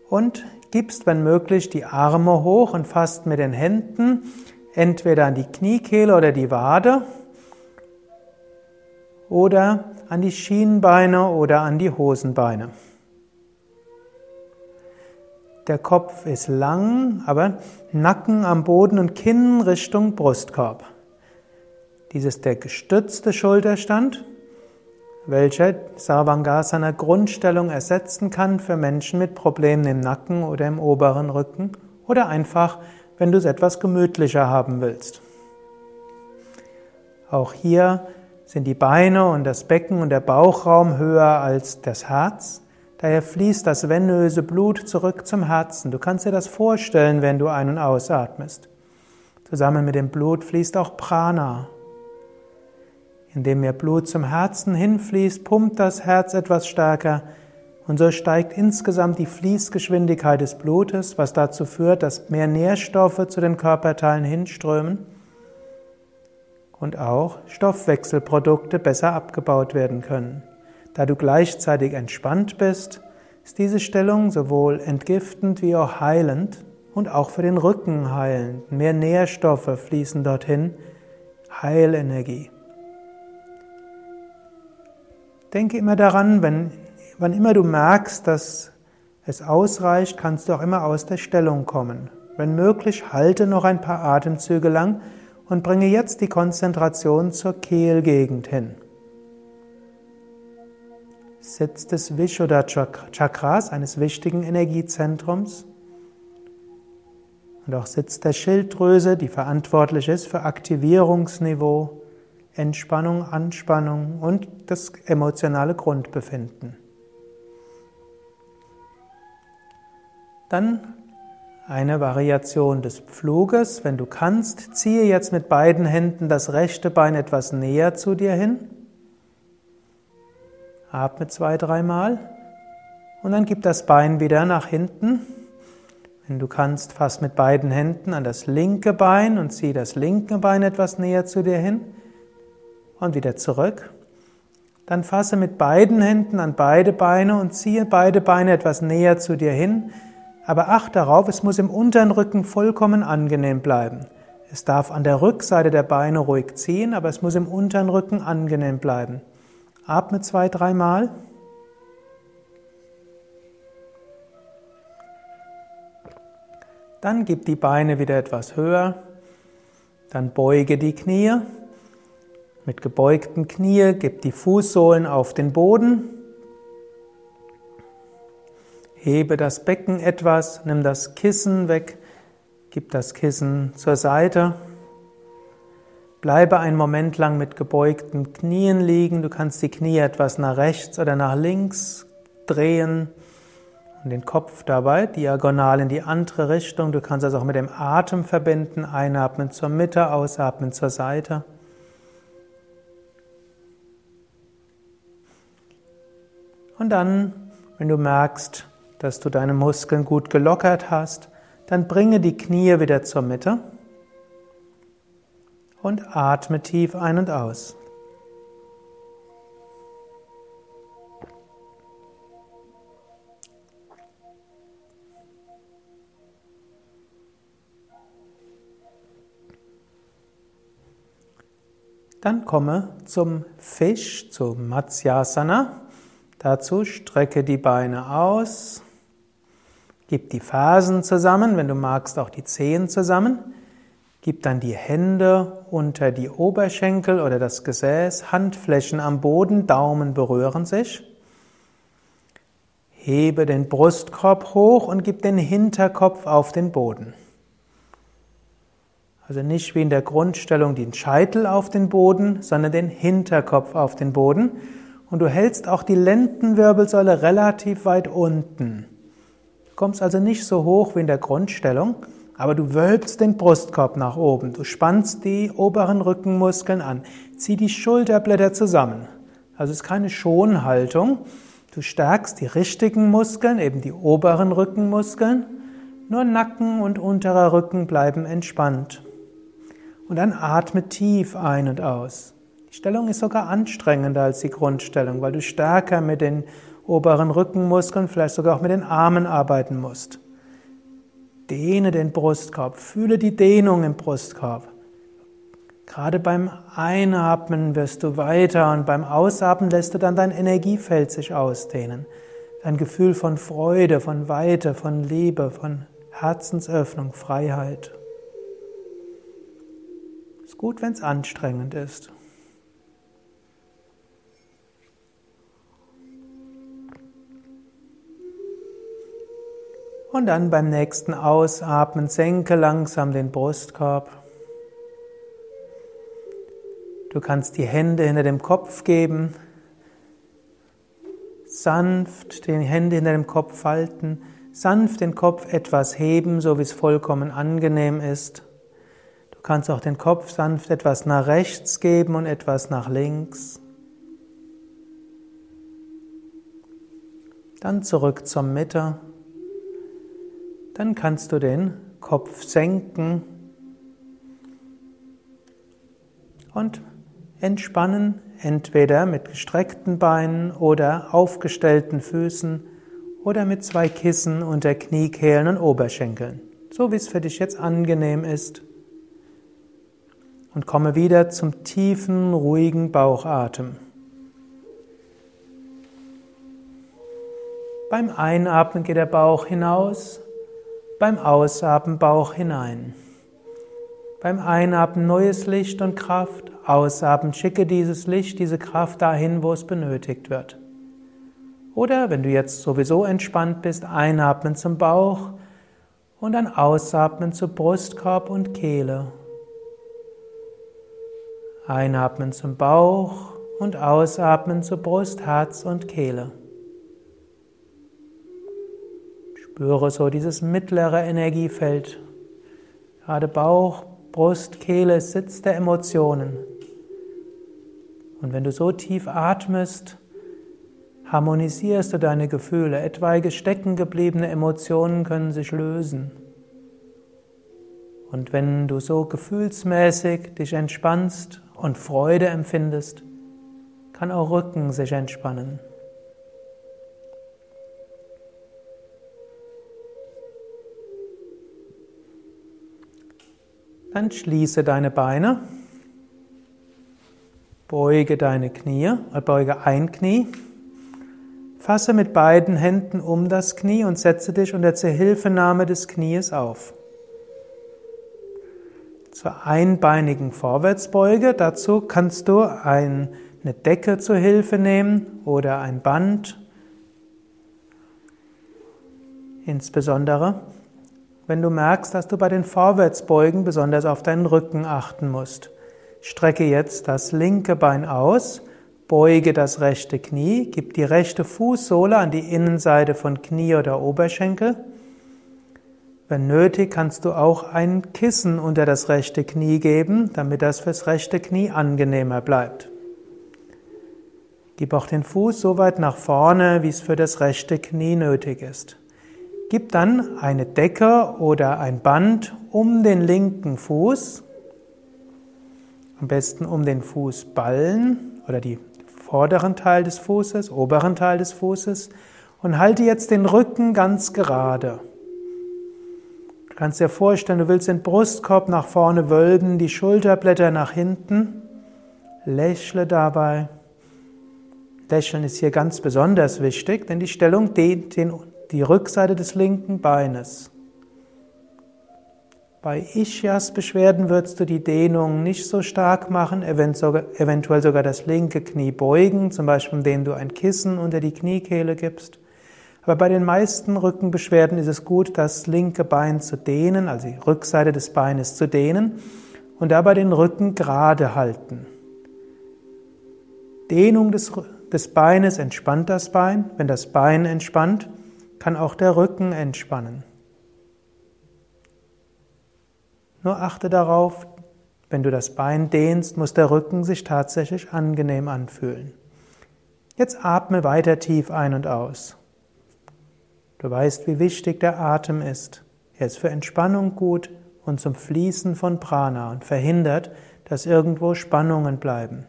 und gibst, wenn möglich, die Arme hoch und fasst mit den Händen entweder an die Kniekehle oder die Wade oder an die Schienbeine oder an die Hosenbeine. Der Kopf ist lang, aber Nacken am Boden und Kinn Richtung Brustkorb. Dies ist der gestützte Schulterstand, welcher Sarvangasana Grundstellung ersetzen kann für Menschen mit Problemen im Nacken oder im oberen Rücken oder einfach, wenn du es etwas gemütlicher haben willst. Auch hier sind die Beine und das Becken und der Bauchraum höher als das Herz. Daher fließt das venöse Blut zurück zum Herzen. Du kannst dir das vorstellen, wenn du ein- und ausatmest. Zusammen mit dem Blut fließt auch Prana. Indem mehr Blut zum Herzen hinfließt, pumpt das Herz etwas stärker und so steigt insgesamt die Fließgeschwindigkeit des Blutes, was dazu führt, dass mehr Nährstoffe zu den Körperteilen hinströmen und auch Stoffwechselprodukte besser abgebaut werden können. Da du gleichzeitig entspannt bist, ist diese Stellung sowohl entgiftend wie auch heilend und auch für den Rücken heilend. Mehr Nährstoffe fließen dorthin, Heilenergie. Denke immer daran, wenn, wann immer du merkst, dass es ausreicht, kannst du auch immer aus der Stellung kommen. Wenn möglich, halte noch ein paar Atemzüge lang und bringe jetzt die Konzentration zur Kehlgegend hin. Sitz des Vishuddha Chakras, eines wichtigen Energiezentrums, und auch Sitz der Schilddrüse, die verantwortlich ist für Aktivierungsniveau, Entspannung, Anspannung und das emotionale Grundbefinden. Dann eine Variation des Pfluges. Wenn du kannst, ziehe jetzt mit beiden Händen das rechte Bein etwas näher zu dir hin. Atme zwei, dreimal und dann gib das Bein wieder nach hinten. Wenn du kannst, fass mit beiden Händen an das linke Bein und zieh das linke Bein etwas näher zu dir hin und wieder zurück. Dann fasse mit beiden Händen an beide Beine und ziehe beide Beine etwas näher zu dir hin. Aber acht darauf, es muss im unteren Rücken vollkommen angenehm bleiben. Es darf an der Rückseite der Beine ruhig ziehen, aber es muss im unteren Rücken angenehm bleiben. Atme zwei, dreimal. Dann gib die Beine wieder etwas höher. Dann beuge die Knie. Mit gebeugten Knie gib die Fußsohlen auf den Boden. Hebe das Becken etwas, nimm das Kissen weg, gib das Kissen zur Seite. Bleibe einen Moment lang mit gebeugten Knien liegen. Du kannst die Knie etwas nach rechts oder nach links drehen und den Kopf dabei diagonal in die andere Richtung. Du kannst das auch mit dem Atem verbinden. Einatmen zur Mitte, ausatmen zur Seite. Und dann, wenn du merkst, dass du deine Muskeln gut gelockert hast, dann bringe die Knie wieder zur Mitte und atme tief ein und aus. Dann komme zum Fisch, zum Matsyasana. Dazu strecke die Beine aus. Gib die Fersen zusammen, wenn du magst, auch die Zehen zusammen. Gib dann die Hände unter die Oberschenkel oder das Gesäß, Handflächen am Boden, Daumen berühren sich. Hebe den Brustkorb hoch und gib den Hinterkopf auf den Boden. Also nicht wie in der Grundstellung den Scheitel auf den Boden, sondern den Hinterkopf auf den Boden. Und du hältst auch die Lendenwirbelsäule relativ weit unten. Du kommst also nicht so hoch wie in der Grundstellung, aber du wölbst den Brustkorb nach oben. Du spannst die oberen Rückenmuskeln an. Zieh die Schulterblätter zusammen. Also es ist keine Schonhaltung. Du stärkst die richtigen Muskeln, eben die oberen Rückenmuskeln. Nur Nacken und unterer Rücken bleiben entspannt. Und dann atme tief ein und aus. Die Stellung ist sogar anstrengender als die Grundstellung, weil du stärker mit den oberen Rückenmuskeln, vielleicht sogar auch mit den Armen arbeiten musst. Dehne den Brustkorb, fühle die Dehnung im Brustkorb. Gerade beim Einatmen wirst du weiter und beim Ausatmen lässt du dann dein Energiefeld sich ausdehnen. Dein Gefühl von Freude, von Weite, von Liebe, von Herzensöffnung, Freiheit. Ist gut, wenn es anstrengend ist. Und dann beim nächsten Ausatmen senke langsam den Brustkorb. Du kannst die Hände hinter dem Kopf geben, sanft die Hände hinter dem Kopf falten, sanft den Kopf etwas heben, so wie es vollkommen angenehm ist. Du kannst auch den Kopf sanft etwas nach rechts geben und etwas nach links. Dann zurück zur Mitte. Dann kannst du den Kopf senken und entspannen, entweder mit gestreckten Beinen oder aufgestellten Füßen oder mit zwei Kissen unter Kniekehlen und Oberschenkeln, so wie es für dich jetzt angenehm ist. Und komme wieder zum tiefen, ruhigen Bauchatem. Beim Einatmen geht der Bauch hinaus. Beim Ausatmen Bauch hinein. Beim Einatmen neues Licht und Kraft. Ausatmen schicke dieses Licht, diese Kraft dahin, wo es benötigt wird. Oder wenn du jetzt sowieso entspannt bist, einatmen zum Bauch und dann ausatmen zu Brustkorb und Kehle. Einatmen zum Bauch und ausatmen zu Brust, Herz und Kehle. Spüre so dieses mittlere Energiefeld. Gerade Bauch, Brust, Kehle, Sitz der Emotionen. Und wenn du so tief atmest, harmonisierst du deine Gefühle. Etwaige stecken gebliebene Emotionen können sich lösen. Und wenn du so gefühlsmäßig dich entspannst und Freude empfindest, kann auch Rücken sich entspannen. Dann schließe deine Beine, beuge deine Knie, beuge ein Knie, fasse mit beiden Händen um das Knie und setze dich unter Zuhilfenahme des Knies auf. Zur einbeinigen Vorwärtsbeuge, dazu kannst du eine Decke zur Hilfe nehmen oder ein Band, insbesondere wenn du merkst, dass du bei den Vorwärtsbeugen besonders auf deinen Rücken achten musst. Strecke jetzt das linke Bein aus, beuge das rechte Knie, gib die rechte Fußsohle an die Innenseite von Knie oder Oberschenkel. Wenn nötig, kannst du auch ein Kissen unter das rechte Knie geben, damit das fürs rechte Knie angenehmer bleibt. Gib auch den Fuß so weit nach vorne, wie es für das rechte Knie nötig ist. Gib dann eine Decke oder ein Band um den linken Fuß, am besten um den Fußballen oder den vorderen Teil des Fußes, oberen Teil des Fußes und halte jetzt den Rücken ganz gerade. Du kannst dir vorstellen, du willst den Brustkorb nach vorne wölben, die Schulterblätter nach hinten, lächle dabei. Lächeln ist hier ganz besonders wichtig, denn die Stellung dehnt den die Rückseite des linken Beines. Bei Ischias-Beschwerden würdest du die Dehnung nicht so stark machen, eventuell sogar das linke Knie beugen, zum Beispiel indem du ein Kissen unter die Kniekehle gibst. Aber bei den meisten Rückenbeschwerden ist es gut, das linke Bein zu dehnen, also die Rückseite des Beines zu dehnen und dabei den Rücken gerade halten. Dehnung des, des Beines entspannt das Bein. Wenn das Bein entspannt, kann auch der Rücken entspannen. Nur achte darauf, wenn du das Bein dehnst, muss der Rücken sich tatsächlich angenehm anfühlen. Jetzt atme weiter tief ein und aus. Du weißt, wie wichtig der Atem ist. Er ist für Entspannung gut und zum Fließen von Prana und verhindert, dass irgendwo Spannungen bleiben.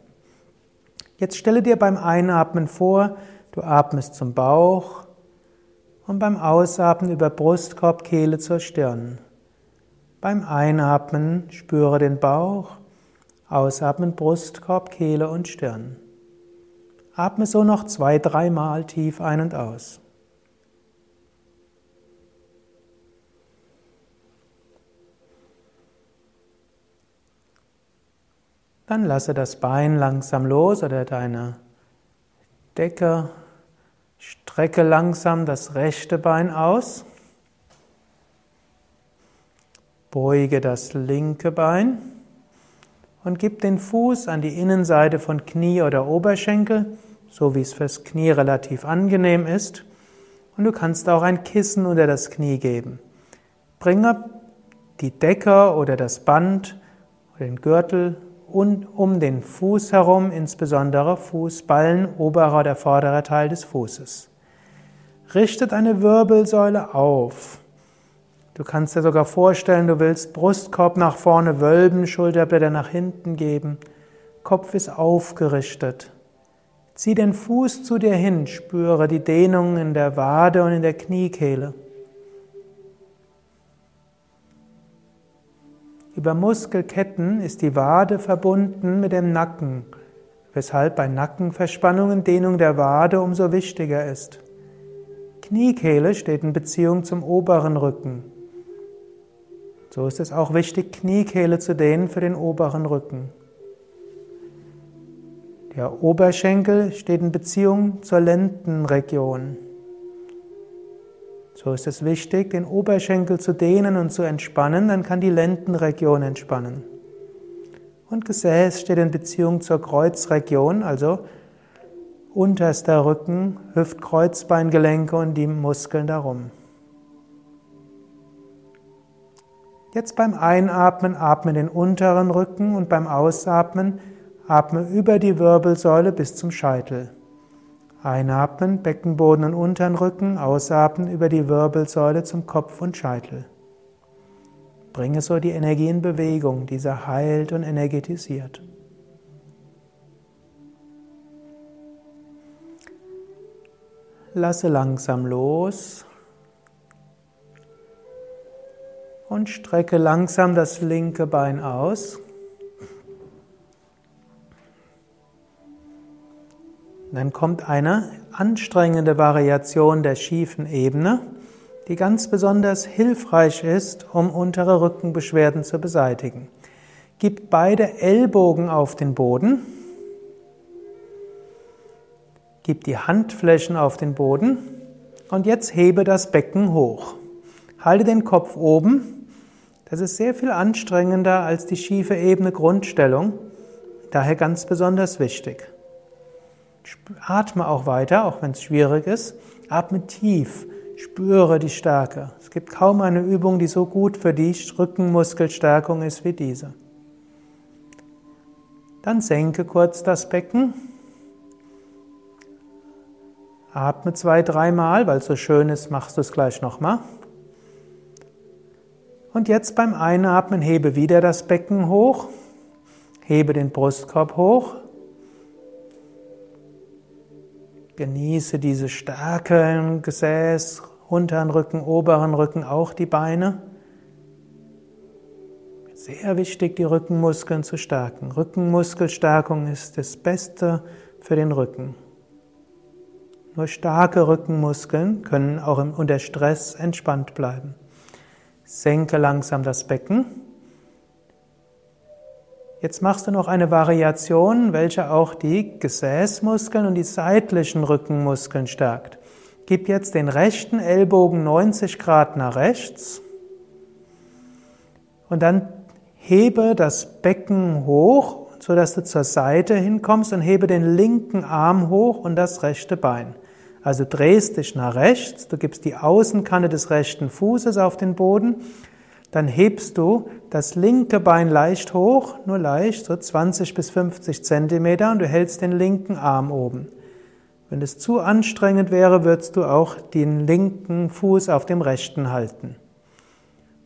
Jetzt stelle dir beim Einatmen vor, du atmest zum Bauch und beim Ausatmen über Brustkorb, Kehle zur Stirn. Beim Einatmen spüre den Bauch, Ausatmen Brustkorb, Kehle und Stirn. Atme so noch zwei, dreimal tief ein und aus. Dann lasse das Bein langsam los oder deine Decke, strecke langsam das rechte Bein aus, beuge das linke Bein und gib den Fuß an die Innenseite von Knie oder Oberschenkel, so wie es fürs Knie relativ angenehm ist, und du kannst auch ein Kissen unter das Knie geben. Bringe die Decke oder das Band oder den Gürtel und um den Fuß herum, insbesondere Fußballen, oberer oder vorderer Teil des Fußes. Richte deine Wirbelsäule auf. Du kannst dir sogar vorstellen, du willst Brustkorb nach vorne wölben, Schulterblätter nach hinten geben. Kopf ist aufgerichtet. Zieh den Fuß zu dir hin, spüre die Dehnung in der Wade und in der Kniekehle. Über Muskelketten ist die Wade verbunden mit dem Nacken, weshalb bei Nackenverspannungen Dehnung der Wade umso wichtiger ist. Kniekehle steht in Beziehung zum oberen Rücken. So ist es auch wichtig, Kniekehle zu dehnen für den oberen Rücken. Der Oberschenkel steht in Beziehung zur Lendenregion. So ist es wichtig, den Oberschenkel zu dehnen und zu entspannen, dann kann die Lendenregion entspannen. Und Gesäß steht in Beziehung zur Kreuzregion, also unterster Rücken, Hüft-Kreuzbeingelenke und die Muskeln darum. Jetzt beim Einatmen atme den unteren Rücken und beim Ausatmen atme über die Wirbelsäule bis zum Scheitel. Einatmen, Beckenboden und unteren Rücken, ausatmen über die Wirbelsäule zum Kopf und Scheitel. Bringe so die Energie in Bewegung, diese heilt und energetisiert. Lasse langsam los und strecke langsam das linke Bein aus. Dann kommt eine anstrengende Variation der schiefen Ebene, die ganz besonders hilfreich ist, um untere Rückenbeschwerden zu beseitigen. Gib beide Ellbogen auf den Boden, gib die Handflächen auf den Boden und jetzt hebe das Becken hoch. Halte den Kopf oben, das ist sehr viel anstrengender als die schiefe Ebene Grundstellung, daher ganz besonders wichtig. Atme auch weiter, auch wenn es schwierig ist. Atme tief, spüre die Stärke. Es gibt kaum eine Übung, die so gut für die Rückenmuskelstärkung ist wie diese. Dann senke kurz das Becken. Atme zwei, dreimal, weil es so schön ist, machst du es gleich nochmal. Und jetzt beim Einatmen hebe wieder das Becken hoch, hebe den Brustkorb hoch. Genieße diese Stärke im Gesäß, unteren Rücken, oberen Rücken, auch die Beine. Sehr wichtig, die Rückenmuskeln zu stärken. Rückenmuskelstärkung ist das Beste für den Rücken. Nur starke Rückenmuskeln können auch unter Stress entspannt bleiben. Senke langsam das Becken. Jetzt machst du noch eine Variation, welche auch die Gesäßmuskeln und die seitlichen Rückenmuskeln stärkt. Gib jetzt den rechten Ellbogen neunzig Grad nach rechts und dann hebe das Becken hoch, sodass du zur Seite hinkommst, und hebe den linken Arm hoch und das rechte Bein. Also drehst dich nach rechts, du gibst die Außenkante des rechten Fußes auf den Boden, dann hebst du das linke Bein leicht hoch, nur leicht, so zwanzig bis fünfzig Zentimeter, und du hältst den linken Arm oben. Wenn es zu anstrengend wäre, würdest du auch den linken Fuß auf dem rechten halten.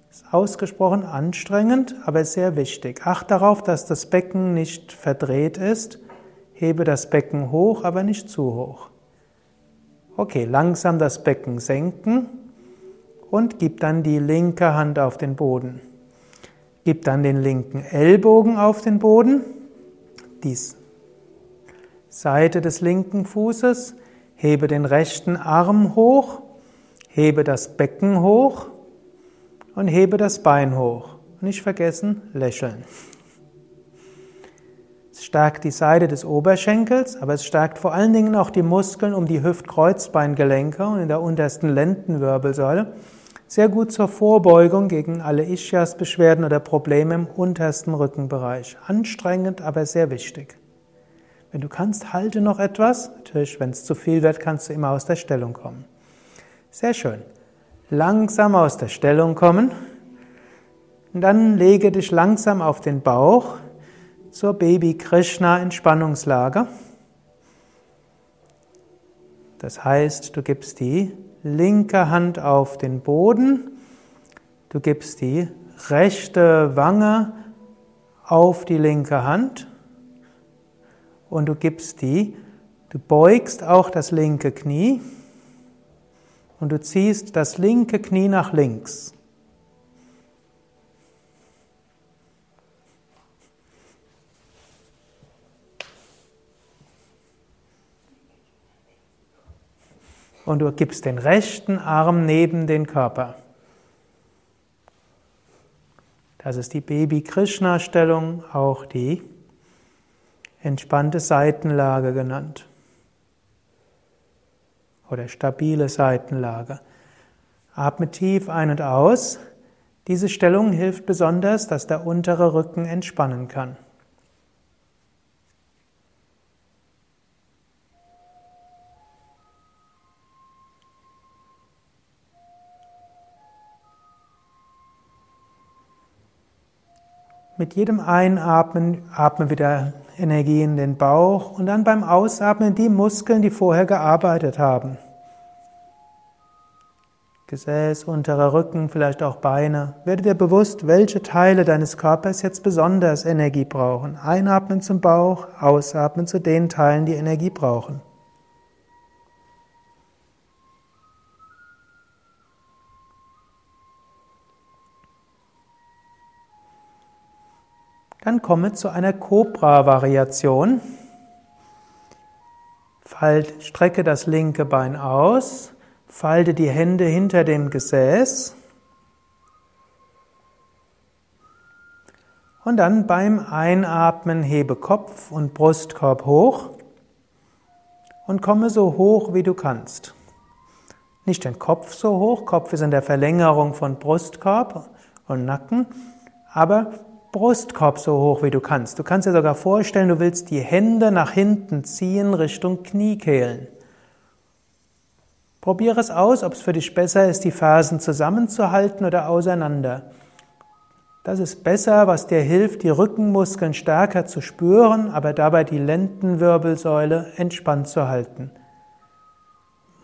Das ist ausgesprochen anstrengend, aber sehr wichtig. Acht darauf, dass das Becken nicht verdreht ist. Hebe das Becken hoch, aber nicht zu hoch. Okay, langsam das Becken senken und gib dann die linke Hand auf den Boden. Gib dann den linken Ellbogen auf den Boden. Dies Seite des linken Fußes, hebe den rechten Arm hoch, hebe das Becken hoch und hebe das Bein hoch. Nicht vergessen, lächeln. Es stärkt die Seite des Oberschenkels, aber es stärkt vor allen Dingen auch die Muskeln um die Hüft-Kreuzbeingelenke und in der untersten Lendenwirbelsäule. Sehr gut zur Vorbeugung gegen alle Ischias-Beschwerden oder Probleme im untersten Rückenbereich. Anstrengend, aber sehr wichtig. Wenn du kannst, halte noch etwas. Natürlich, wenn es zu viel wird, kannst du immer aus der Stellung kommen. Sehr schön. Langsam aus der Stellung kommen. Und dann lege dich langsam auf den Bauch zur Baby-Krishna-Entspannungslage. Das heißt, du gibst die linke Hand auf den Boden, du gibst die rechte Wange auf die linke Hand, und du gibst die, du beugst auch das linke Knie und du ziehst das linke Knie nach links. Und du gibst den rechten Arm neben den Körper. Das ist die Baby-Krishna-Stellung, auch die entspannte Seitenlage genannt oder stabile Seitenlage. Atme tief ein und aus. Diese Stellung hilft besonders, dass der untere Rücken entspannen kann. Mit jedem Einatmen atme wieder Energie in den Bauch und dann beim Ausatmen die Muskeln, die vorher gearbeitet haben. Gesäß, unterer Rücken, vielleicht auch Beine. Werde dir bewusst, welche Teile deines Körpers jetzt besonders Energie brauchen. Einatmen zum Bauch, ausatmen zu den Teilen, die Energie brauchen. Dann komme zu einer Cobra-Variation. Strecke das linke Bein aus, falte die Hände hinter dem Gesäß und dann beim Einatmen hebe Kopf und Brustkorb hoch und komme so hoch, wie du kannst. Nicht den Kopf so hoch, Kopf ist in der Verlängerung von Brustkorb und Nacken, aber Brustkorb so hoch, wie du kannst. Du kannst dir sogar vorstellen, du willst die Hände nach hinten ziehen Richtung Kniekehlen. Probiere es aus, ob es für dich besser ist, die Fersen zusammenzuhalten oder auseinander. Das ist besser, was dir hilft, die Rückenmuskeln stärker zu spüren, aber dabei die Lendenwirbelsäule entspannt zu halten.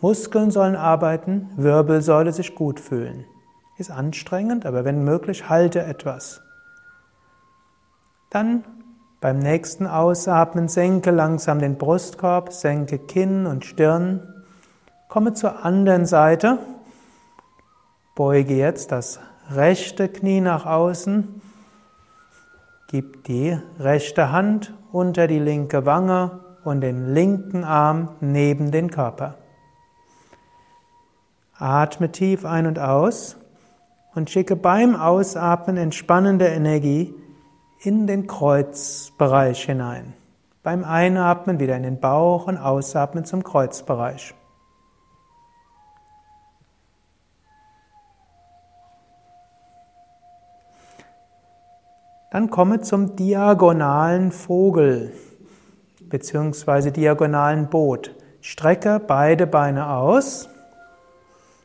Muskeln sollen arbeiten, Wirbelsäule sich gut fühlen. Ist anstrengend, aber wenn möglich, halte etwas. Dann beim nächsten Ausatmen senke langsam den Brustkorb, senke Kinn und Stirn. Komme zur anderen Seite. Beuge jetzt das rechte Knie nach außen. Gib die rechte Hand unter die linke Wange und den linken Arm neben den Körper. Atme tief ein und aus und schicke beim Ausatmen entspannende Energie in den Kreuzbereich hinein. Beim Einatmen wieder in den Bauch und Ausatmen zum Kreuzbereich. Dann komme zum diagonalen Vogel bzw. diagonalen Boot. Strecke beide Beine aus.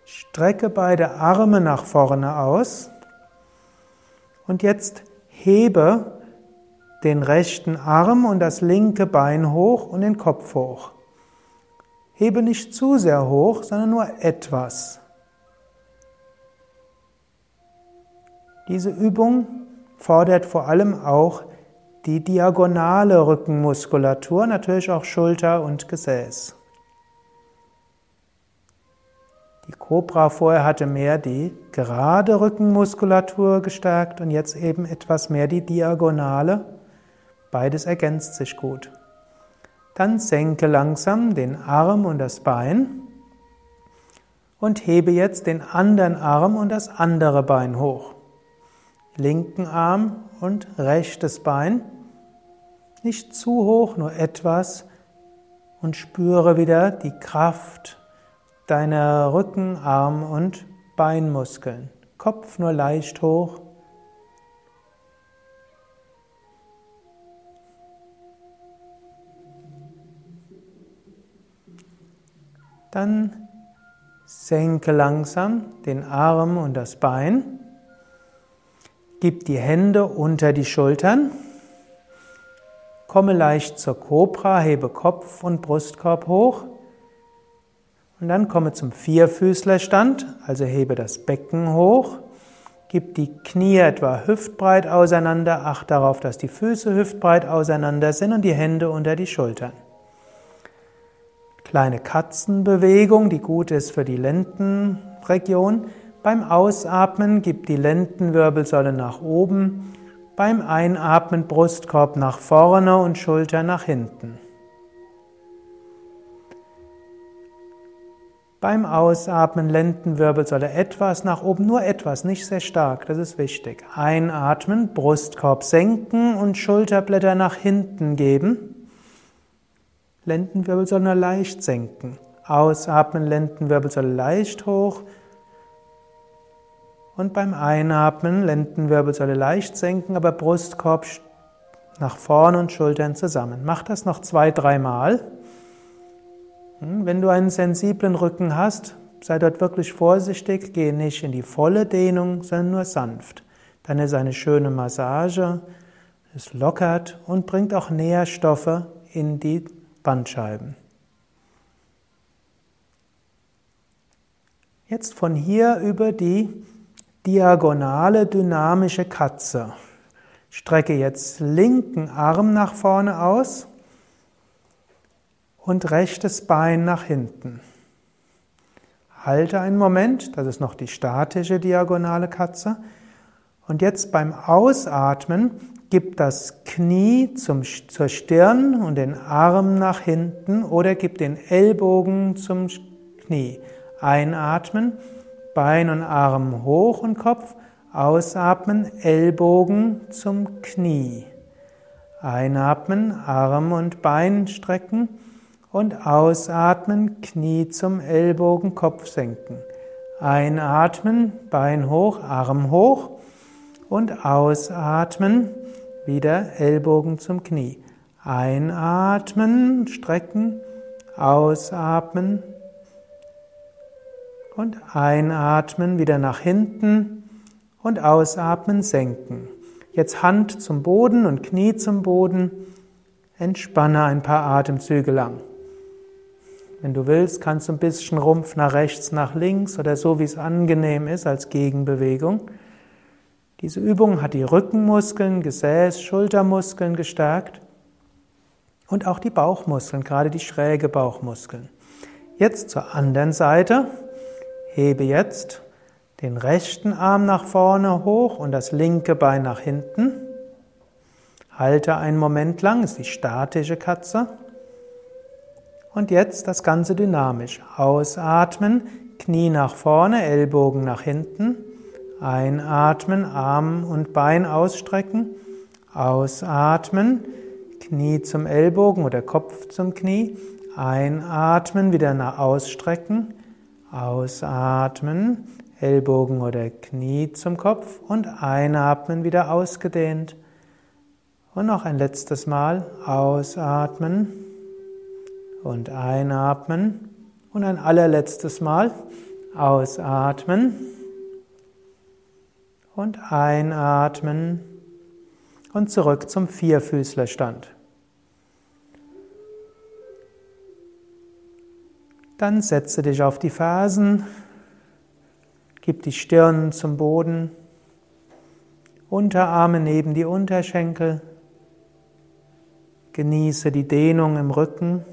Strecke beide Arme nach vorne aus. Und jetzt hebe den rechten Arm und das linke Bein hoch und den Kopf hoch. Hebe nicht zu sehr hoch, sondern nur etwas. Diese Übung fordert vor allem auch die diagonale Rückenmuskulatur, natürlich auch Schulter und Gesäß. Die Kobra vorher hatte mehr die gerade Rückenmuskulatur gestärkt und jetzt eben etwas mehr die diagonale. Beides ergänzt sich gut. Dann senke langsam den Arm und das Bein und hebe jetzt den anderen Arm und das andere Bein hoch. Linken Arm und rechtes Bein. Nicht zu hoch, nur etwas. Und spüre wieder die Kraft deiner Rücken-, Arm- und Beinmuskeln. Kopf nur leicht hoch. Dann senke langsam den Arm und das Bein. Gib die Hände unter die Schultern. Komme leicht zur Kobra, hebe Kopf und Brustkorb hoch. Und dann komme zum Vierfüßlerstand, also hebe das Becken hoch. Gib die Knie etwa hüftbreit auseinander. Achte darauf, dass die Füße hüftbreit auseinander sind und die Hände unter die Schultern. Kleine Katzenbewegung, die gut ist für die Lendenregion. Beim Ausatmen gib die Lendenwirbelsäule nach oben. Beim Einatmen Brustkorb nach vorne und Schulter nach hinten. Beim Ausatmen Lendenwirbelsäule etwas nach oben, nur etwas, nicht sehr stark, das ist wichtig. Einatmen, Brustkorb senken und Schulterblätter nach hinten geben. Lendenwirbelsäule nur leicht senken. Ausatmen, Lendenwirbelsäule leicht hoch. Und beim Einatmen, Lendenwirbelsäule leicht senken, aber Brustkorb nach vorne und Schultern zusammen. Mach das noch zwei, dreimal. Wenn du einen sensiblen Rücken hast, sei dort wirklich vorsichtig, geh nicht in die volle Dehnung, sondern nur sanft. Dann ist eine schöne Massage, es lockert und bringt auch Nährstoffe in die Bandscheiben. Jetzt von hier über die diagonale dynamische Katze. Strecke jetzt linken Arm nach vorne aus und rechtes Bein nach hinten. Halte einen Moment, das ist noch die statische diagonale Katze. Und jetzt beim Ausatmen gib das Knie zum, zur Stirn und den Arm nach hinten oder gib den Ellbogen zum Knie. Einatmen, Bein und Arm hoch und Kopf. Ausatmen, Ellbogen zum Knie. Einatmen, Arm und Bein strecken und ausatmen, Knie zum Ellbogen, Kopf senken. Einatmen, Bein hoch, Arm hoch und ausatmen. Wieder Ellbogen zum Knie. Einatmen, strecken, ausatmen und einatmen, wieder nach hinten und ausatmen, senken. Jetzt Hand zum Boden und Knie zum Boden. Entspanne ein paar Atemzüge lang. Wenn du willst, kannst du ein bisschen Rumpf nach rechts, nach links oder so, wie es angenehm ist, als Gegenbewegung. Diese Übung hat die Rückenmuskeln, Gesäß, Schultermuskeln gestärkt und auch die Bauchmuskeln, gerade die schräge Bauchmuskeln. Jetzt zur anderen Seite. Hebe jetzt den rechten Arm nach vorne hoch und das linke Bein nach hinten. Halte einen Moment lang, ist die statische Katze. Und jetzt das Ganze dynamisch. Ausatmen, Knie nach vorne, Ellbogen nach hinten. Einatmen, Arm und Bein ausstrecken. Ausatmen, Knie zum Ellbogen oder Kopf zum Knie. Einatmen, wieder nach ausstrecken. Ausatmen, Ellbogen oder Knie zum Kopf und einatmen, wieder ausgedehnt. Und noch ein letztes Mal ausatmen und einatmen. Und ein allerletztes Mal ausatmen und einatmen und zurück zum Vierfüßlerstand. Dann setze dich auf die Fersen, gib die Stirn zum Boden, Unterarme neben die Unterschenkel, genieße die Dehnung im Rücken.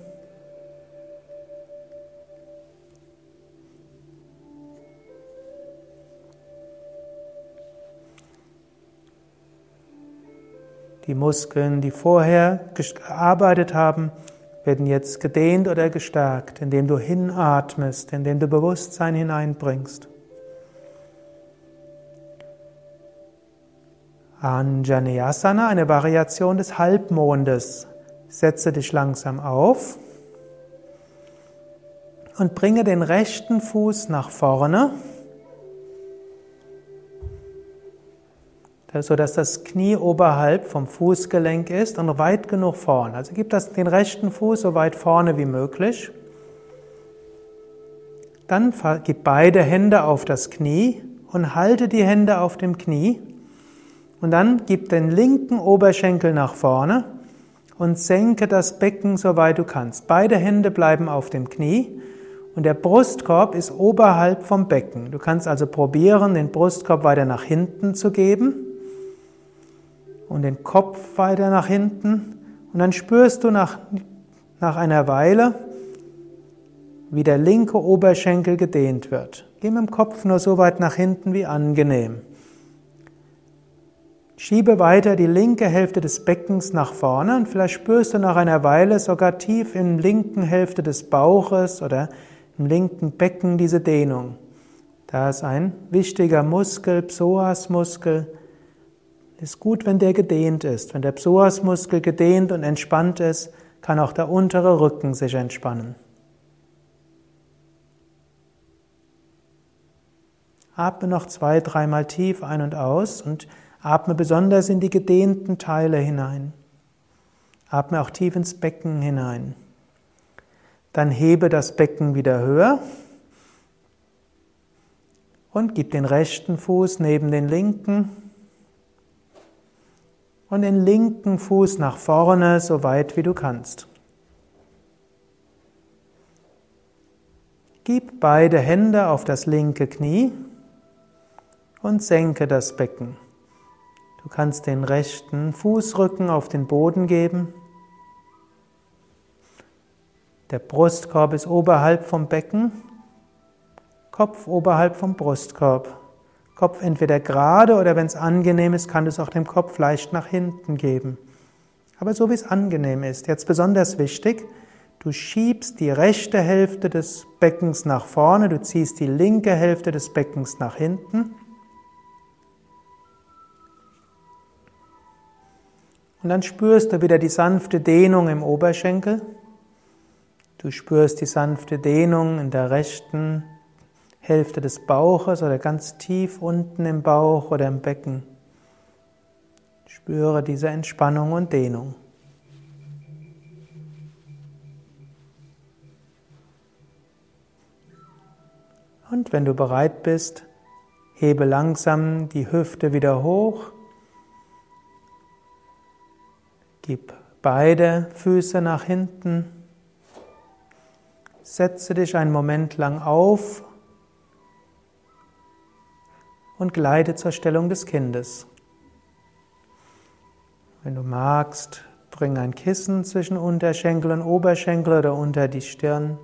Die Muskeln, die vorher gearbeitet haben, werden jetzt gedehnt oder gestärkt, indem du hinatmest, indem du Bewusstsein hineinbringst. Anjaneyasana, eine Variation des Halbmondes. Setze dich langsam auf und bringe den rechten Fuß nach vorne, sodass das Knie oberhalb vom Fußgelenk ist und weit genug vorn. Also gib das den rechten Fuß so weit vorne wie möglich. Dann gib beide Hände auf das Knie und halte die Hände auf dem Knie. Und dann gib den linken Oberschenkel nach vorne und senke das Becken so weit du kannst. Beide Hände bleiben auf dem Knie. Und der Brustkorb ist oberhalb vom Becken. Du kannst also probieren, den Brustkorb weiter nach hinten zu geben und den Kopf weiter nach hinten. Und dann spürst du nach, nach einer Weile, wie der linke Oberschenkel gedehnt wird. Geh mit dem Kopf nur so weit nach hinten wie angenehm. Schiebe weiter die linke Hälfte des Beckens nach vorne und vielleicht spürst du nach einer Weile sogar tief in der linken Hälfte des Bauches oder im linken Becken diese Dehnung. Da ist ein wichtiger Muskel, Psoasmuskel. Ist gut, wenn der gedehnt ist. Wenn der Psoasmuskel gedehnt und entspannt ist, kann auch der untere Rücken sich entspannen. Atme noch zwei, dreimal tief ein und aus und atme besonders in die gedehnten Teile hinein. Atme auch tief ins Becken hinein. Dann hebe das Becken wieder höher und gib den rechten Fuß neben den linken und den linken Fuß nach vorne, so weit wie du kannst. Gib beide Hände auf das linke Knie und senke das Becken. Du kannst den rechten Fußrücken auf den Boden geben. Der Brustkorb ist oberhalb vom Becken, Kopf oberhalb vom Brustkorb. Kopf entweder gerade oder wenn es angenehm ist, kann es auch dem Kopf leicht nach hinten geben. Aber so wie es angenehm ist. Jetzt besonders wichtig, du schiebst die rechte Hälfte des Beckens nach vorne, du ziehst die linke Hälfte des Beckens nach hinten. Und dann spürst du wieder die sanfte Dehnung im Oberschenkel. Du spürst die sanfte Dehnung in der rechten Hälfte des Bauches oder ganz tief unten im Bauch oder im Becken. Spüre diese Entspannung und Dehnung. Und wenn du bereit bist, hebe langsam die Hüfte wieder hoch. Gib beide Füße nach hinten. Setze dich einen Moment lang auf und gleite zur Stellung des Kindes. Wenn du magst, bring ein Kissen zwischen Unterschenkel und Oberschenkel oder unter die Stirn.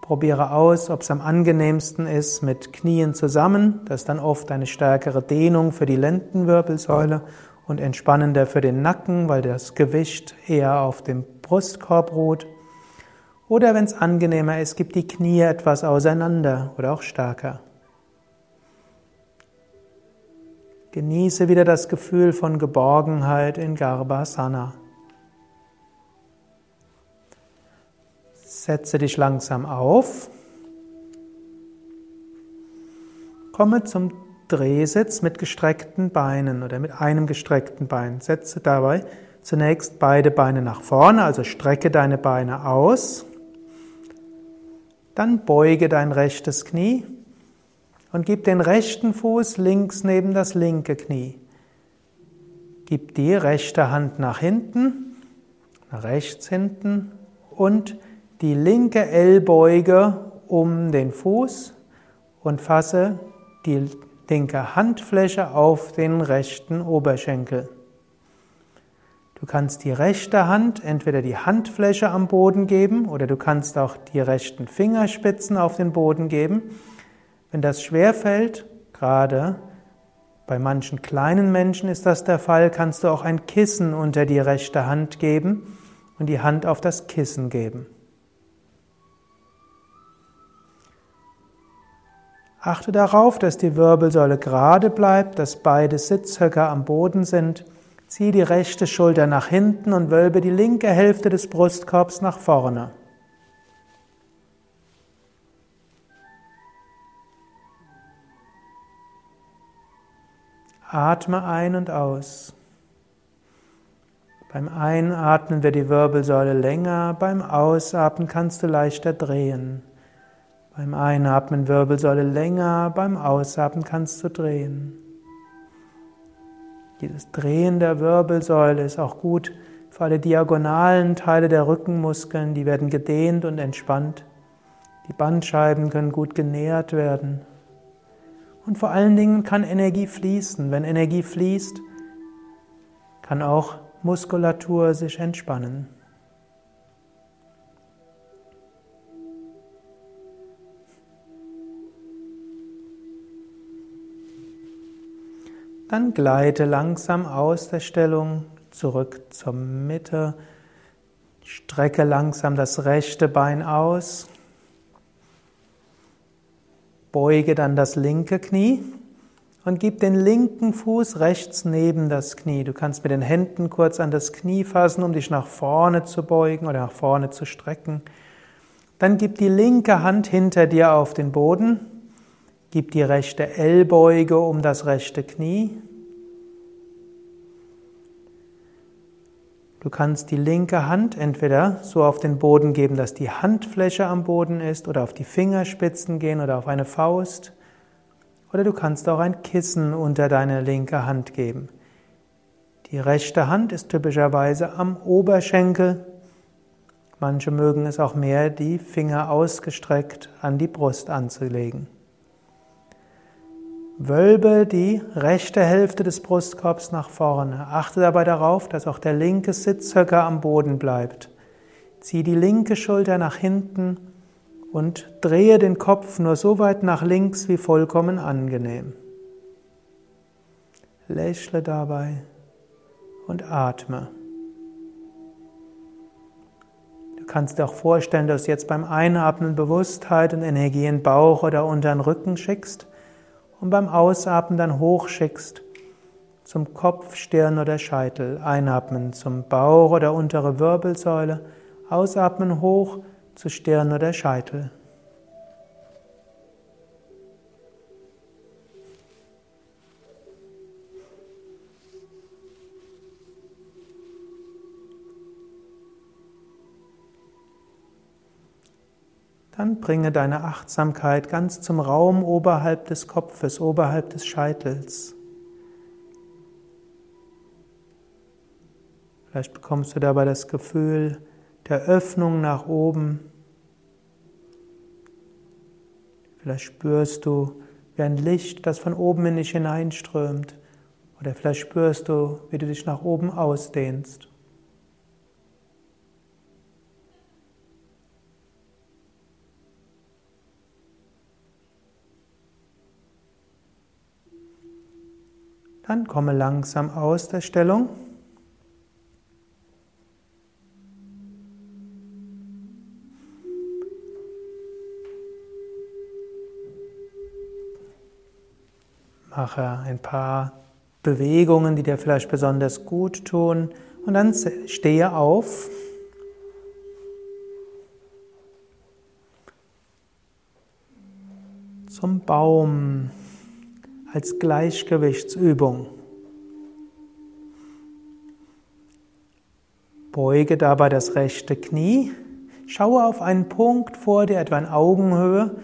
Probiere aus, ob es am angenehmsten ist mit Knien zusammen. Das ist dann oft eine stärkere Dehnung für die Lendenwirbelsäule und entspannender für den Nacken, weil das Gewicht eher auf dem Brustkorb ruht. Oder wenn es angenehmer ist, gib die Knie etwas auseinander oder auch stärker. Genieße wieder das Gefühl von Geborgenheit in Garbhasana. Setze dich langsam auf. Komme zum Drehsitz mit gestreckten Beinen oder mit einem gestreckten Bein. Setze dabei zunächst beide Beine nach vorne, also strecke deine Beine aus. Dann beuge dein rechtes Knie und gib den rechten Fuß links neben das linke Knie. Gib die rechte Hand nach hinten, nach rechts hinten und die linke Ellbeuge um den Fuß und fasse die linke Handfläche auf den rechten Oberschenkel. Du kannst die rechte Hand entweder die Handfläche am Boden geben oder du kannst auch die rechten Fingerspitzen auf den Boden geben. Wenn das schwerfällt, gerade bei manchen kleinen Menschen ist das der Fall, kannst du auch ein Kissen unter die rechte Hand geben und die Hand auf das Kissen geben. Achte darauf, dass die Wirbelsäule gerade bleibt, dass beide Sitzhöcker am Boden sind. Zieh die rechte Schulter nach hinten und wölbe die linke Hälfte des Brustkorbs nach vorne. Atme ein und aus. Beim Einatmen wird die Wirbelsäule länger, beim Ausatmen kannst du leichter drehen. Beim Einatmen Wirbelsäule länger, beim Ausatmen kannst du drehen. Dieses Drehen der Wirbelsäule ist auch gut für alle diagonalen Teile der Rückenmuskeln, die werden gedehnt und entspannt. Die Bandscheiben können gut genährt werden. Und vor allen Dingen kann Energie fließen. Wenn Energie fließt, kann auch Muskulatur sich entspannen. Dann gleite langsam aus der Stellung zurück zur Mitte. Strecke langsam das rechte Bein aus. Beuge dann das linke Knie und gib den linken Fuß rechts neben das Knie. Du kannst mit den Händen kurz an das Knie fassen, um dich nach vorne zu beugen oder nach vorne zu strecken. Dann gib die linke Hand hinter dir auf den Boden. Gib die rechte Ellbeuge um das rechte Knie. Du kannst die linke Hand entweder so auf den Boden geben, dass die Handfläche am Boden ist, oder auf die Fingerspitzen gehen oder auf eine Faust. Oder du kannst auch ein Kissen unter deine linke Hand geben. Die rechte Hand ist typischerweise am Oberschenkel. Manche mögen es auch mehr, die Finger ausgestreckt an die Brust anzulegen. Wölbe die rechte Hälfte des Brustkorbs nach vorne. Achte dabei darauf, dass auch der linke Sitzhöcker am Boden bleibt. Zieh die linke Schulter nach hinten und drehe den Kopf nur so weit nach links wie vollkommen angenehm. Lächle dabei und atme. Du kannst dir auch vorstellen, dass du jetzt beim Einatmen Bewusstheit und Energie in den Bauch oder unter den Rücken schickst. Und beim Ausatmen dann hochschickst zum Kopf, Stirn oder Scheitel. Einatmen zum Bauch oder untere Wirbelsäule. Ausatmen hoch zu Stirn oder Scheitel. Dann bringe deine Achtsamkeit ganz zum Raum oberhalb des Kopfes, oberhalb des Scheitels. Vielleicht bekommst du dabei das Gefühl der Öffnung nach oben. Vielleicht spürst du, wie ein Licht, das von oben in dich hineinströmt. Oder vielleicht spürst du, wie du dich nach oben ausdehnst. Dann komme langsam aus der Stellung. Mache ein paar Bewegungen, die dir vielleicht besonders gut tun, und dann stehe auf. Zum Baum. als Gleichgewichtsübung. Beuge dabei das rechte Knie, schaue auf einen Punkt vor dir, etwa in Augenhöhe,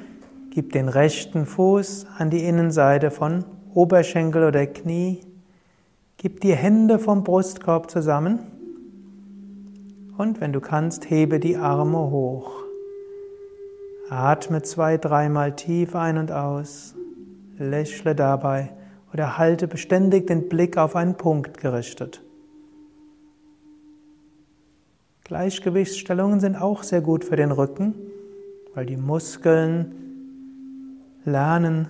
gib den rechten Fuß an die Innenseite von Oberschenkel oder Knie, gib die Hände vom Brustkorb zusammen und wenn du kannst, hebe die Arme hoch. Atme zwei, dreimal tief ein und aus, lächle dabei oder halte beständig den Blick auf einen Punkt gerichtet. Gleichgewichtsstellungen sind auch sehr gut für den Rücken, weil die Muskeln lernen,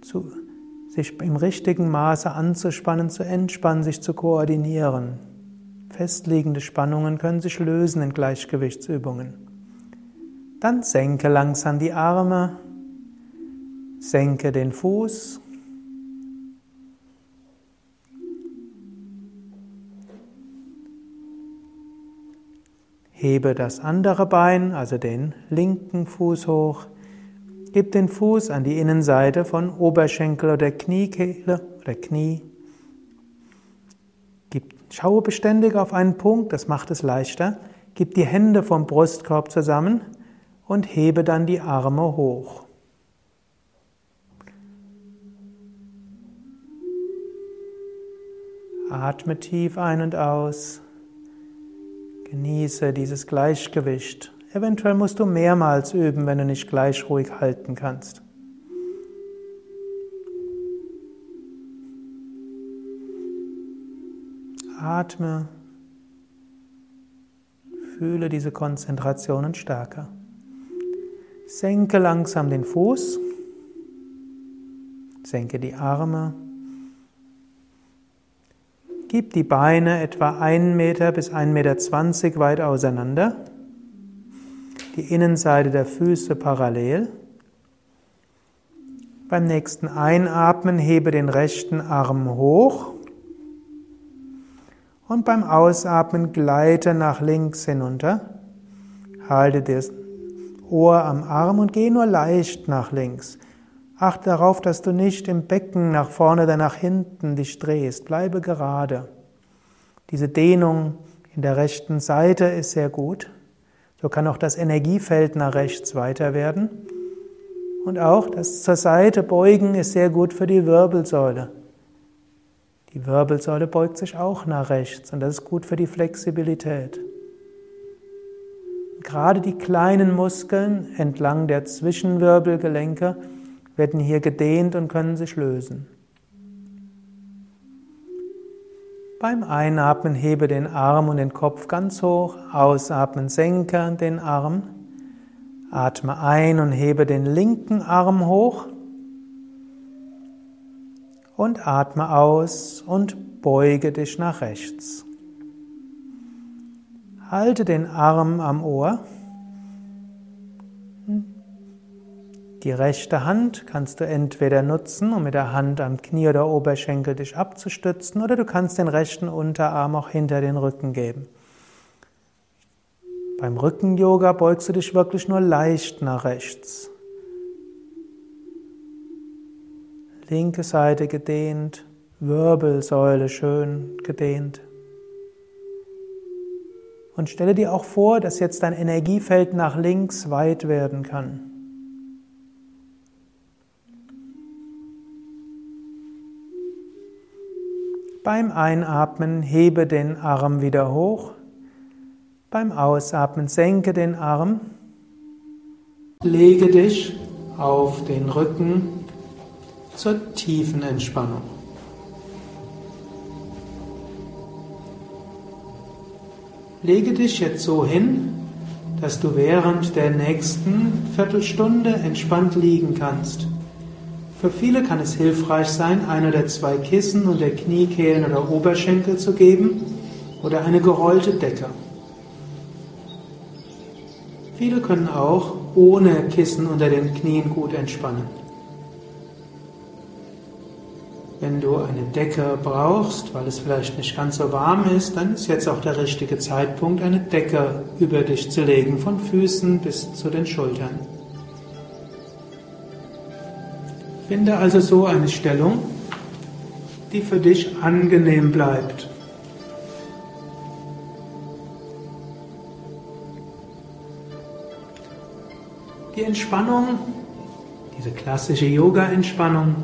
zu, sich im richtigen Maße anzuspannen, zu entspannen, sich zu koordinieren. Festliegende Spannungen können sich lösen in Gleichgewichtsübungen. Dann senke langsam die Arme, senke den Fuß. Hebe das andere Bein, also den linken Fuß hoch. Gib den Fuß an die Innenseite von Oberschenkel oder Kniekehle oder Knie. Gib, schaue beständig auf einen Punkt, das macht es leichter. Gib die Hände vom Brustkorb zusammen und hebe dann die Arme hoch. Atme tief ein und aus. Genieße dieses Gleichgewicht. Eventuell musst du mehrmals üben, wenn du nicht gleich ruhig halten kannst. Atme. Fühle diese Konzentration und Stärke. Senke langsam den Fuß. Senke die Arme. Gib die Beine etwa einen Meter bis einen Meter zwanzig weit auseinander, die Innenseite der Füße parallel. Beim nächsten Einatmen hebe den rechten Arm hoch und beim Ausatmen gleite nach links hinunter. Halte das Ohr am Arm und gehe nur leicht nach links. Achte darauf, dass du nicht im Becken nach vorne oder nach hinten dich drehst. Bleibe gerade. Diese Dehnung in der rechten Seite ist sehr gut. So kann auch das Energiefeld nach rechts weiter werden. Und auch das zur Seite beugen ist sehr gut für die Wirbelsäule. Die Wirbelsäule beugt sich auch nach rechts und das ist gut für die Flexibilität. Gerade die kleinen Muskeln entlang der Zwischenwirbelgelenke werden hier gedehnt und können sich lösen. Beim Einatmen hebe den Arm und den Kopf ganz hoch, ausatmen senke den Arm, atme ein und hebe den linken Arm hoch und atme aus und beuge dich nach rechts. Halte den Arm am Ohr. Die rechte Hand kannst du entweder nutzen, um mit der Hand am Knie oder Oberschenkel dich abzustützen, oder du kannst den rechten Unterarm auch hinter den Rücken geben. Beim Rücken-Yoga beugst du dich wirklich nur leicht nach rechts. Linke Seite gedehnt, Wirbelsäule schön gedehnt. Und stelle dir auch vor, dass jetzt dein Energiefeld nach links weit werden kann. Beim Einatmen hebe den Arm wieder hoch. Beim Ausatmen senke den Arm. Lege dich auf den Rücken zur tiefen Entspannung. Lege dich jetzt so hin, dass du während der nächsten Viertelstunde entspannt liegen kannst. Für viele kann es hilfreich sein, ein oder zwei Kissen unter Kniekehlen oder Oberschenkel zu geben oder eine gerollte Decke. Viele können auch ohne Kissen unter den Knien gut entspannen. Wenn du eine Decke brauchst, weil es vielleicht nicht ganz so warm ist, dann ist jetzt auch der richtige Zeitpunkt, eine Decke über dich zu legen, von Füßen bis zu den Schultern. Finde also so eine Stellung, die für dich angenehm bleibt. Die Entspannung, diese klassische Yoga-Entspannung,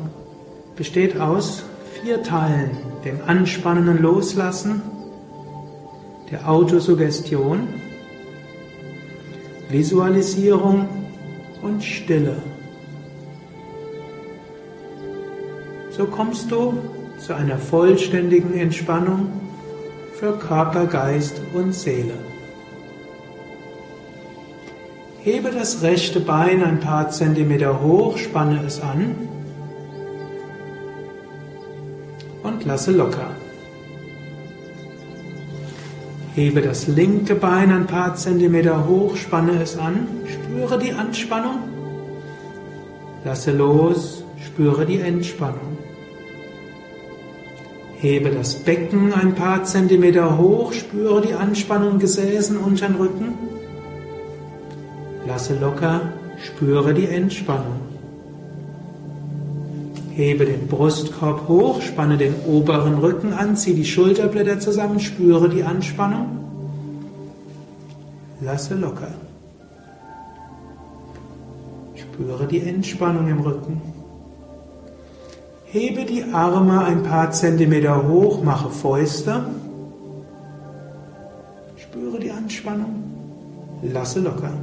besteht aus vier Teilen: dem Anspannen und Loslassen, der Autosuggestion, Visualisierung und Stille. So kommst du zu einer vollständigen Entspannung für Körper, Geist und Seele. Hebe das rechte Bein ein paar Zentimeter hoch, spanne es an und lasse locker. Hebe das linke Bein ein paar Zentimeter hoch, spanne es an, spüre die Anspannung, lasse los, spüre die Entspannung. Hebe das Becken ein paar Zentimeter hoch, spüre die Anspannung Gesäßen und den Rücken, lasse locker, spüre die Entspannung. Hebe den Brustkorb hoch, spanne den oberen Rücken an, zieh die Schulterblätter zusammen, spüre die Anspannung. Lasse locker. Spüre die Entspannung im Rücken. Hebe die Arme ein paar Zentimeter hoch, mache Fäuste. Spüre die Anspannung. Lasse locker.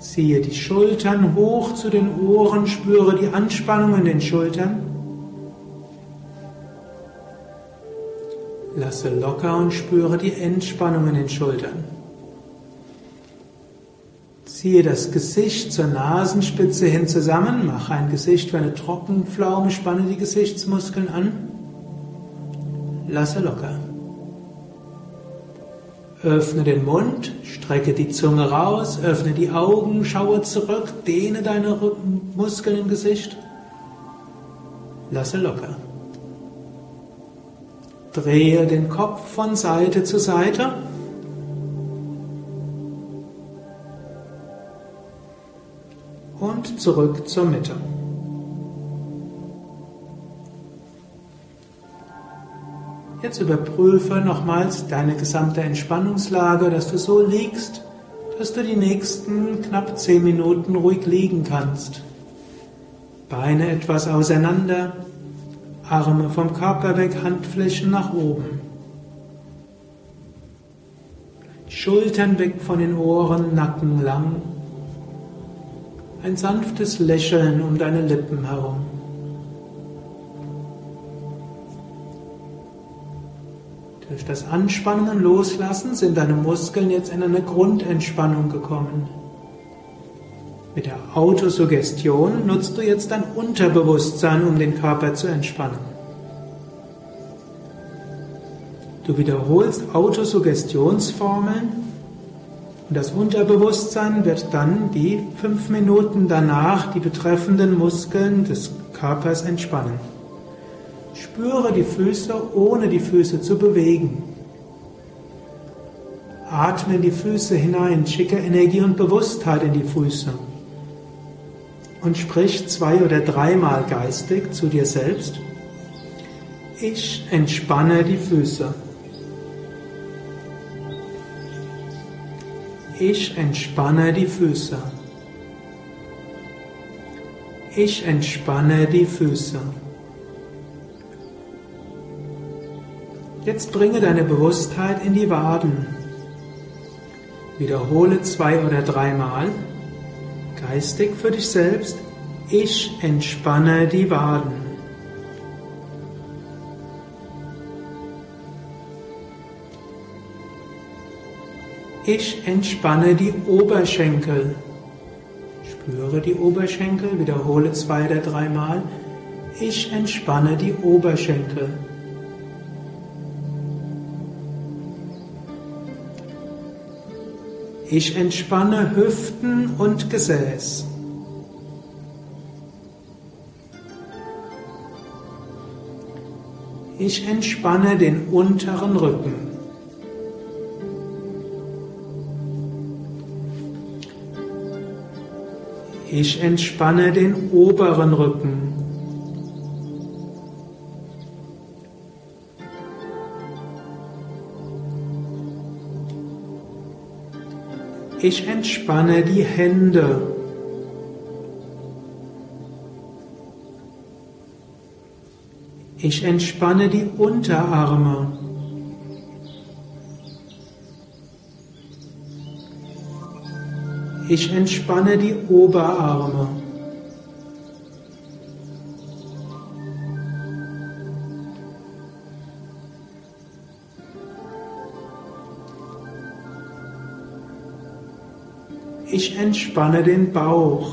Ziehe die Schultern hoch zu den Ohren, spüre die Anspannung in den Schultern. Lasse locker und spüre die Entspannung in den Schultern. Ziehe das Gesicht zur Nasenspitze hin zusammen, mache ein Gesicht wie eine Trockenpflaume, spanne die Gesichtsmuskeln an. Lasse locker. Öffne den Mund, strecke die Zunge raus, öffne die Augen, schaue zurück, dehne deine Muskeln im Gesicht. Lasse locker. Drehe den Kopf von Seite zu Seite. Und zurück zur Mitte. Jetzt überprüfe nochmals deine gesamte Entspannungslage, dass du so liegst, dass du die nächsten knapp zehn Minuten ruhig liegen kannst. Beine etwas auseinander, Arme vom Körper weg, Handflächen nach oben. Schultern weg von den Ohren, Nacken lang. Ein sanftes Lächeln um deine Lippen herum. Durch das Anspannen und Loslassen sind deine Muskeln jetzt in eine Grundentspannung gekommen. Mit der Autosuggestion nutzt du jetzt dein Unterbewusstsein, um den Körper zu entspannen. Du wiederholst Autosuggestionsformeln und das Unterbewusstsein wird dann die fünf Minuten danach die betreffenden Muskeln des Körpers entspannen. Spüre die Füße, ohne die Füße zu bewegen. Atme in die Füße hinein, schicke Energie und Bewusstheit in die Füße. Und sprich zwei- oder dreimal geistig zu dir selbst: Ich entspanne die Füße. Ich entspanne die Füße. Ich entspanne die Füße. Jetzt bringe deine Bewusstheit in die Waden. Wiederhole zwei- oder dreimal geistig für dich selbst: Ich entspanne die Waden. Ich entspanne die Oberschenkel. Spüre die Oberschenkel, wiederhole zwei- oder dreimal: Ich entspanne die Oberschenkel. Ich entspanne Hüften und Gesäß. Ich entspanne den unteren Rücken. Ich entspanne den oberen Rücken. Ich entspanne die Hände. Ich entspanne die Unterarme. Ich entspanne die Oberarme. Ich entspanne den Bauch.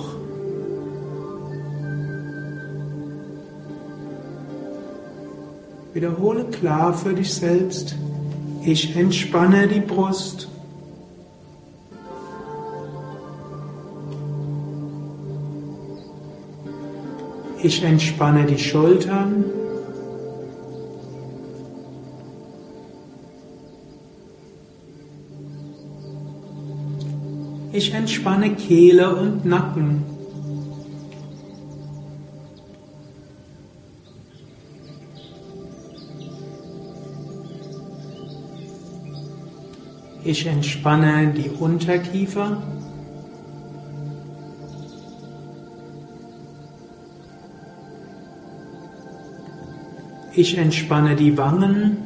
Wiederhole klar für dich selbst. Ich entspanne die Brust. Ich entspanne die Schultern. Ich entspanne Kehle und Nacken. Ich entspanne die Unterkiefer. Ich entspanne die Wangen.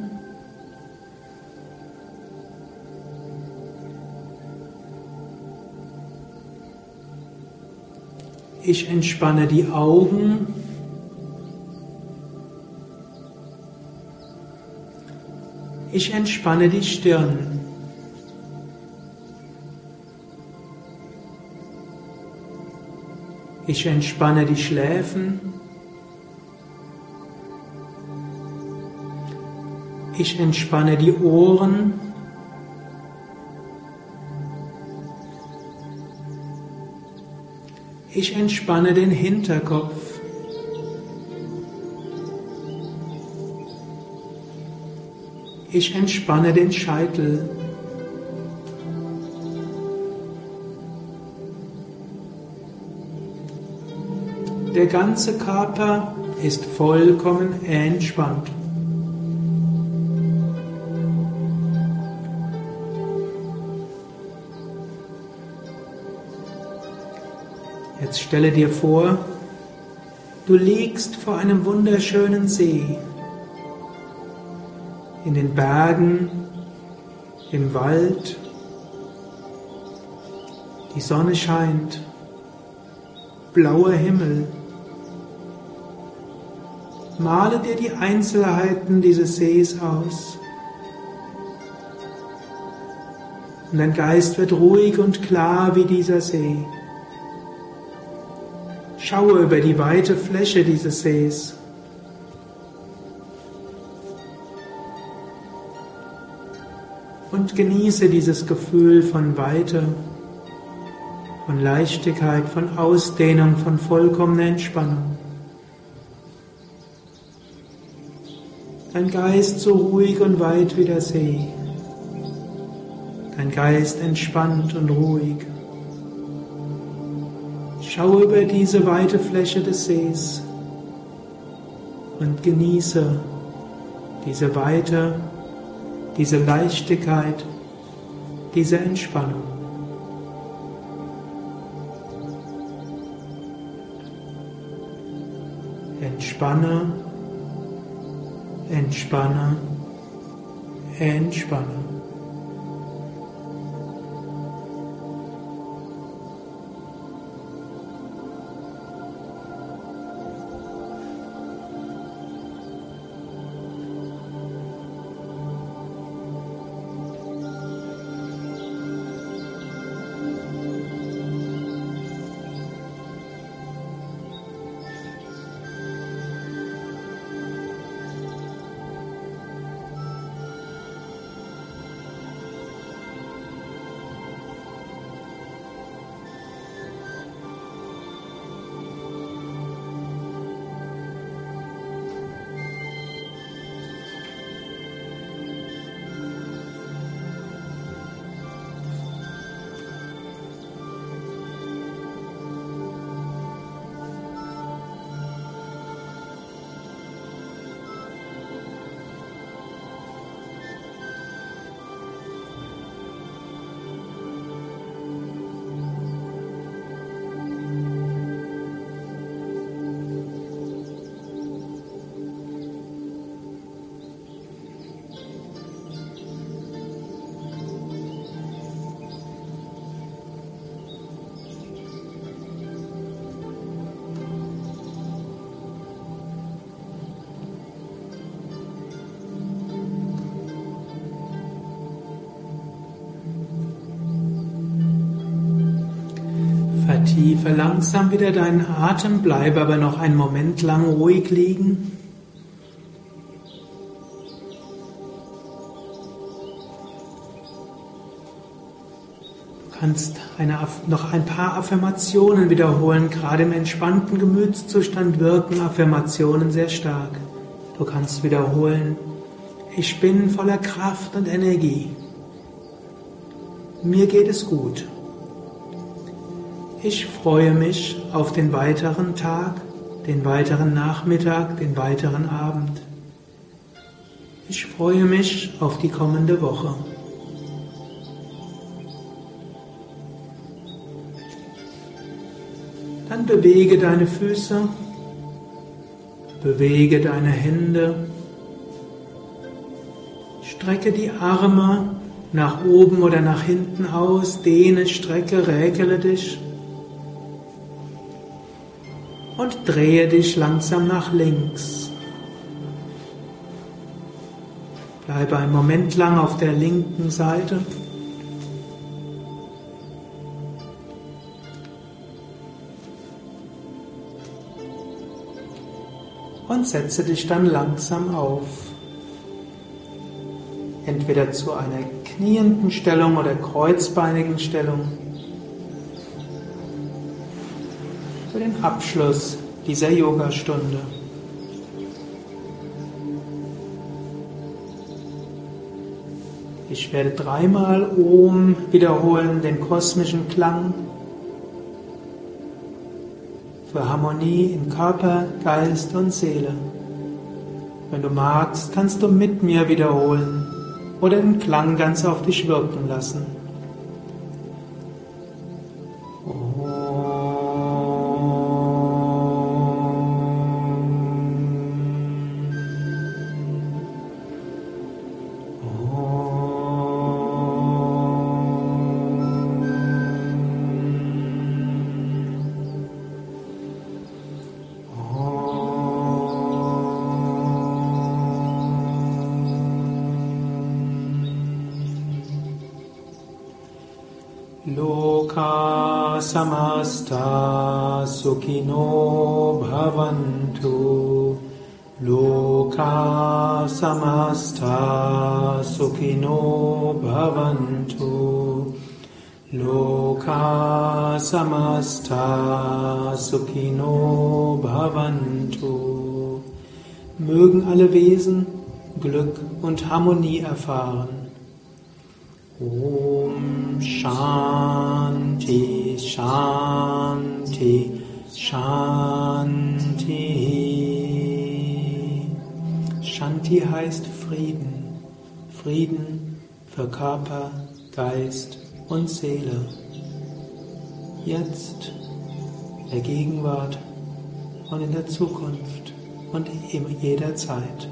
Ich entspanne die Augen. Ich entspanne die Stirn. Ich entspanne die Schläfen. Ich entspanne die Ohren. Ich entspanne den Hinterkopf. Ich entspanne den Scheitel. Der ganze Körper ist vollkommen entspannt. Jetzt stelle dir vor, du liegst vor einem wunderschönen See. In den Bergen, im Wald. Die Sonne scheint. Blauer Himmel. Male dir die Einzelheiten dieses Sees aus. Und dein Geist wird ruhig und klar wie dieser See. Schaue über die weite Fläche dieses Sees. Und genieße dieses Gefühl von Weite, von Leichtigkeit, von Ausdehnung, von vollkommener Entspannung. Dein Geist so ruhig und weit wie der See. Dein Geist entspannt und ruhig. Schau über diese weite Fläche des Sees und genieße diese Weite, diese Leichtigkeit, diese Entspannung. Entspanne, entspanne, entspanne. Energie. Verlangsam wieder deinen Atem, bleib aber noch einen Moment lang ruhig liegen. Du kannst eine, noch ein paar Affirmationen wiederholen, gerade im entspannten Gemütszustand wirken Affirmationen sehr stark. Du kannst wiederholen, ich bin voller Kraft und Energie. Mir geht es gut. Ich freue mich auf den weiteren Tag, den weiteren Nachmittag, den weiteren Abend. Ich freue mich auf die kommende Woche. Dann bewege deine Füße, bewege deine Hände, strecke die Arme nach oben oder nach hinten aus, dehne, strecke, räkele dich. Und drehe dich langsam nach links. Bleibe einen Moment lang auf der linken Seite. Und setze dich dann langsam auf. Entweder zu einer knienden Stellung oder kreuzbeinigen Stellung. Für den Abschluss dieser Yogastunde. Ich werde dreimal Om wiederholen, den kosmischen Klang für Harmonie in Körper, Geist und Seele. Wenn du magst, kannst du mit mir wiederholen oder den Klang ganz auf dich wirken lassen. Loka samasta sukhino bhavantu. Loka samasta sukhino bhavantu. Loka samasta sukhino bhavantu. Mögen alle Wesen Glück und Harmonie erfahren. Om Shanti, Shanti, Shanti. Shanti heißt Frieden. Frieden für Körper, Geist und Seele. Jetzt, in der Gegenwart und in der Zukunft und jederzeit.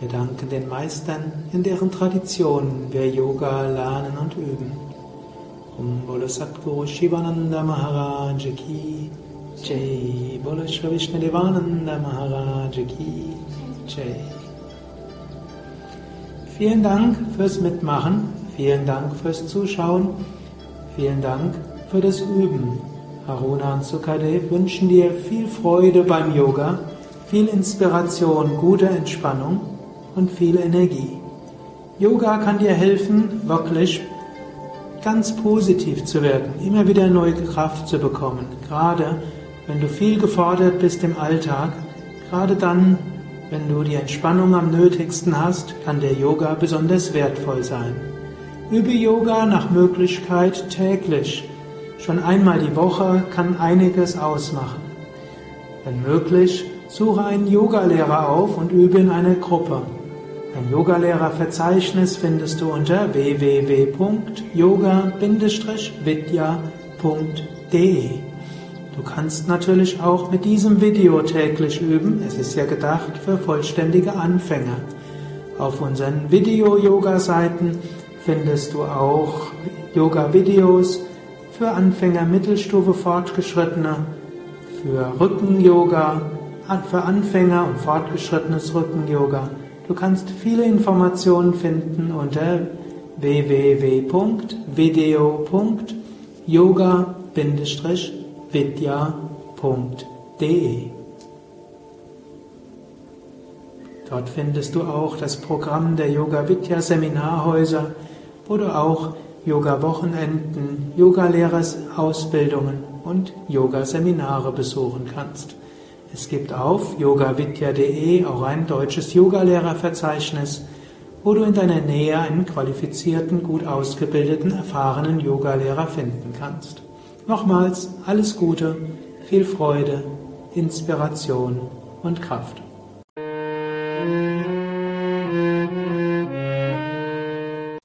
Wir danken den Meistern, in deren Traditionen wir Yoga lernen und üben. Um Bolo Sadguru Shivananda Maharaja Ki Jai. Bolo Shri Vishnu Devananda Maharaja Ki Jai. Vielen Dank fürs Mitmachen, vielen Dank fürs Zuschauen, vielen Dank für das Üben. Aruna und Sukadev wünschen dir viel Freude beim Yoga, viel Inspiration, gute Entspannung und viel Energie. Yoga kann dir helfen, wirklich ganz positiv zu werden, immer wieder neue Kraft zu bekommen. Gerade wenn du viel gefordert bist im Alltag, gerade dann, wenn du die Entspannung am nötigsten hast, kann der Yoga besonders wertvoll sein. Übe Yoga nach Möglichkeit täglich. Schon einmal die Woche kann einiges ausmachen. Wenn möglich, suche einen Yogalehrer auf und übe in einer Gruppe. Ein Yogalehrerverzeichnis findest du unter w w w punkt yoga vidya punkt d e. Du kannst natürlich auch mit diesem Video täglich üben. Es ist ja gedacht für vollständige Anfänger. Auf unseren Video-Yoga-Seiten findest du auch Yoga-Videos für Anfänger, Mittelstufe, Fortgeschrittene, für Rücken-Yoga, für Anfänger und fortgeschrittenes Rücken-Yoga. Du kannst viele Informationen finden unter w w w punkt video punkt yoga yoga-vidya punkt de. Dort findest du auch das Programm der Yoga-Vidya-Seminarhäuser, wo du auch Yoga-Wochenenden, Yoga-Lehrerausbildungen und Yoga-Seminare besuchen kannst. Es gibt auf yoga vidya punkt de auch ein deutsches Yogalehrerverzeichnis, wo du in deiner Nähe einen qualifizierten, gut ausgebildeten, erfahrenen Yogalehrer finden kannst. Nochmals alles Gute, viel Freude, Inspiration und Kraft.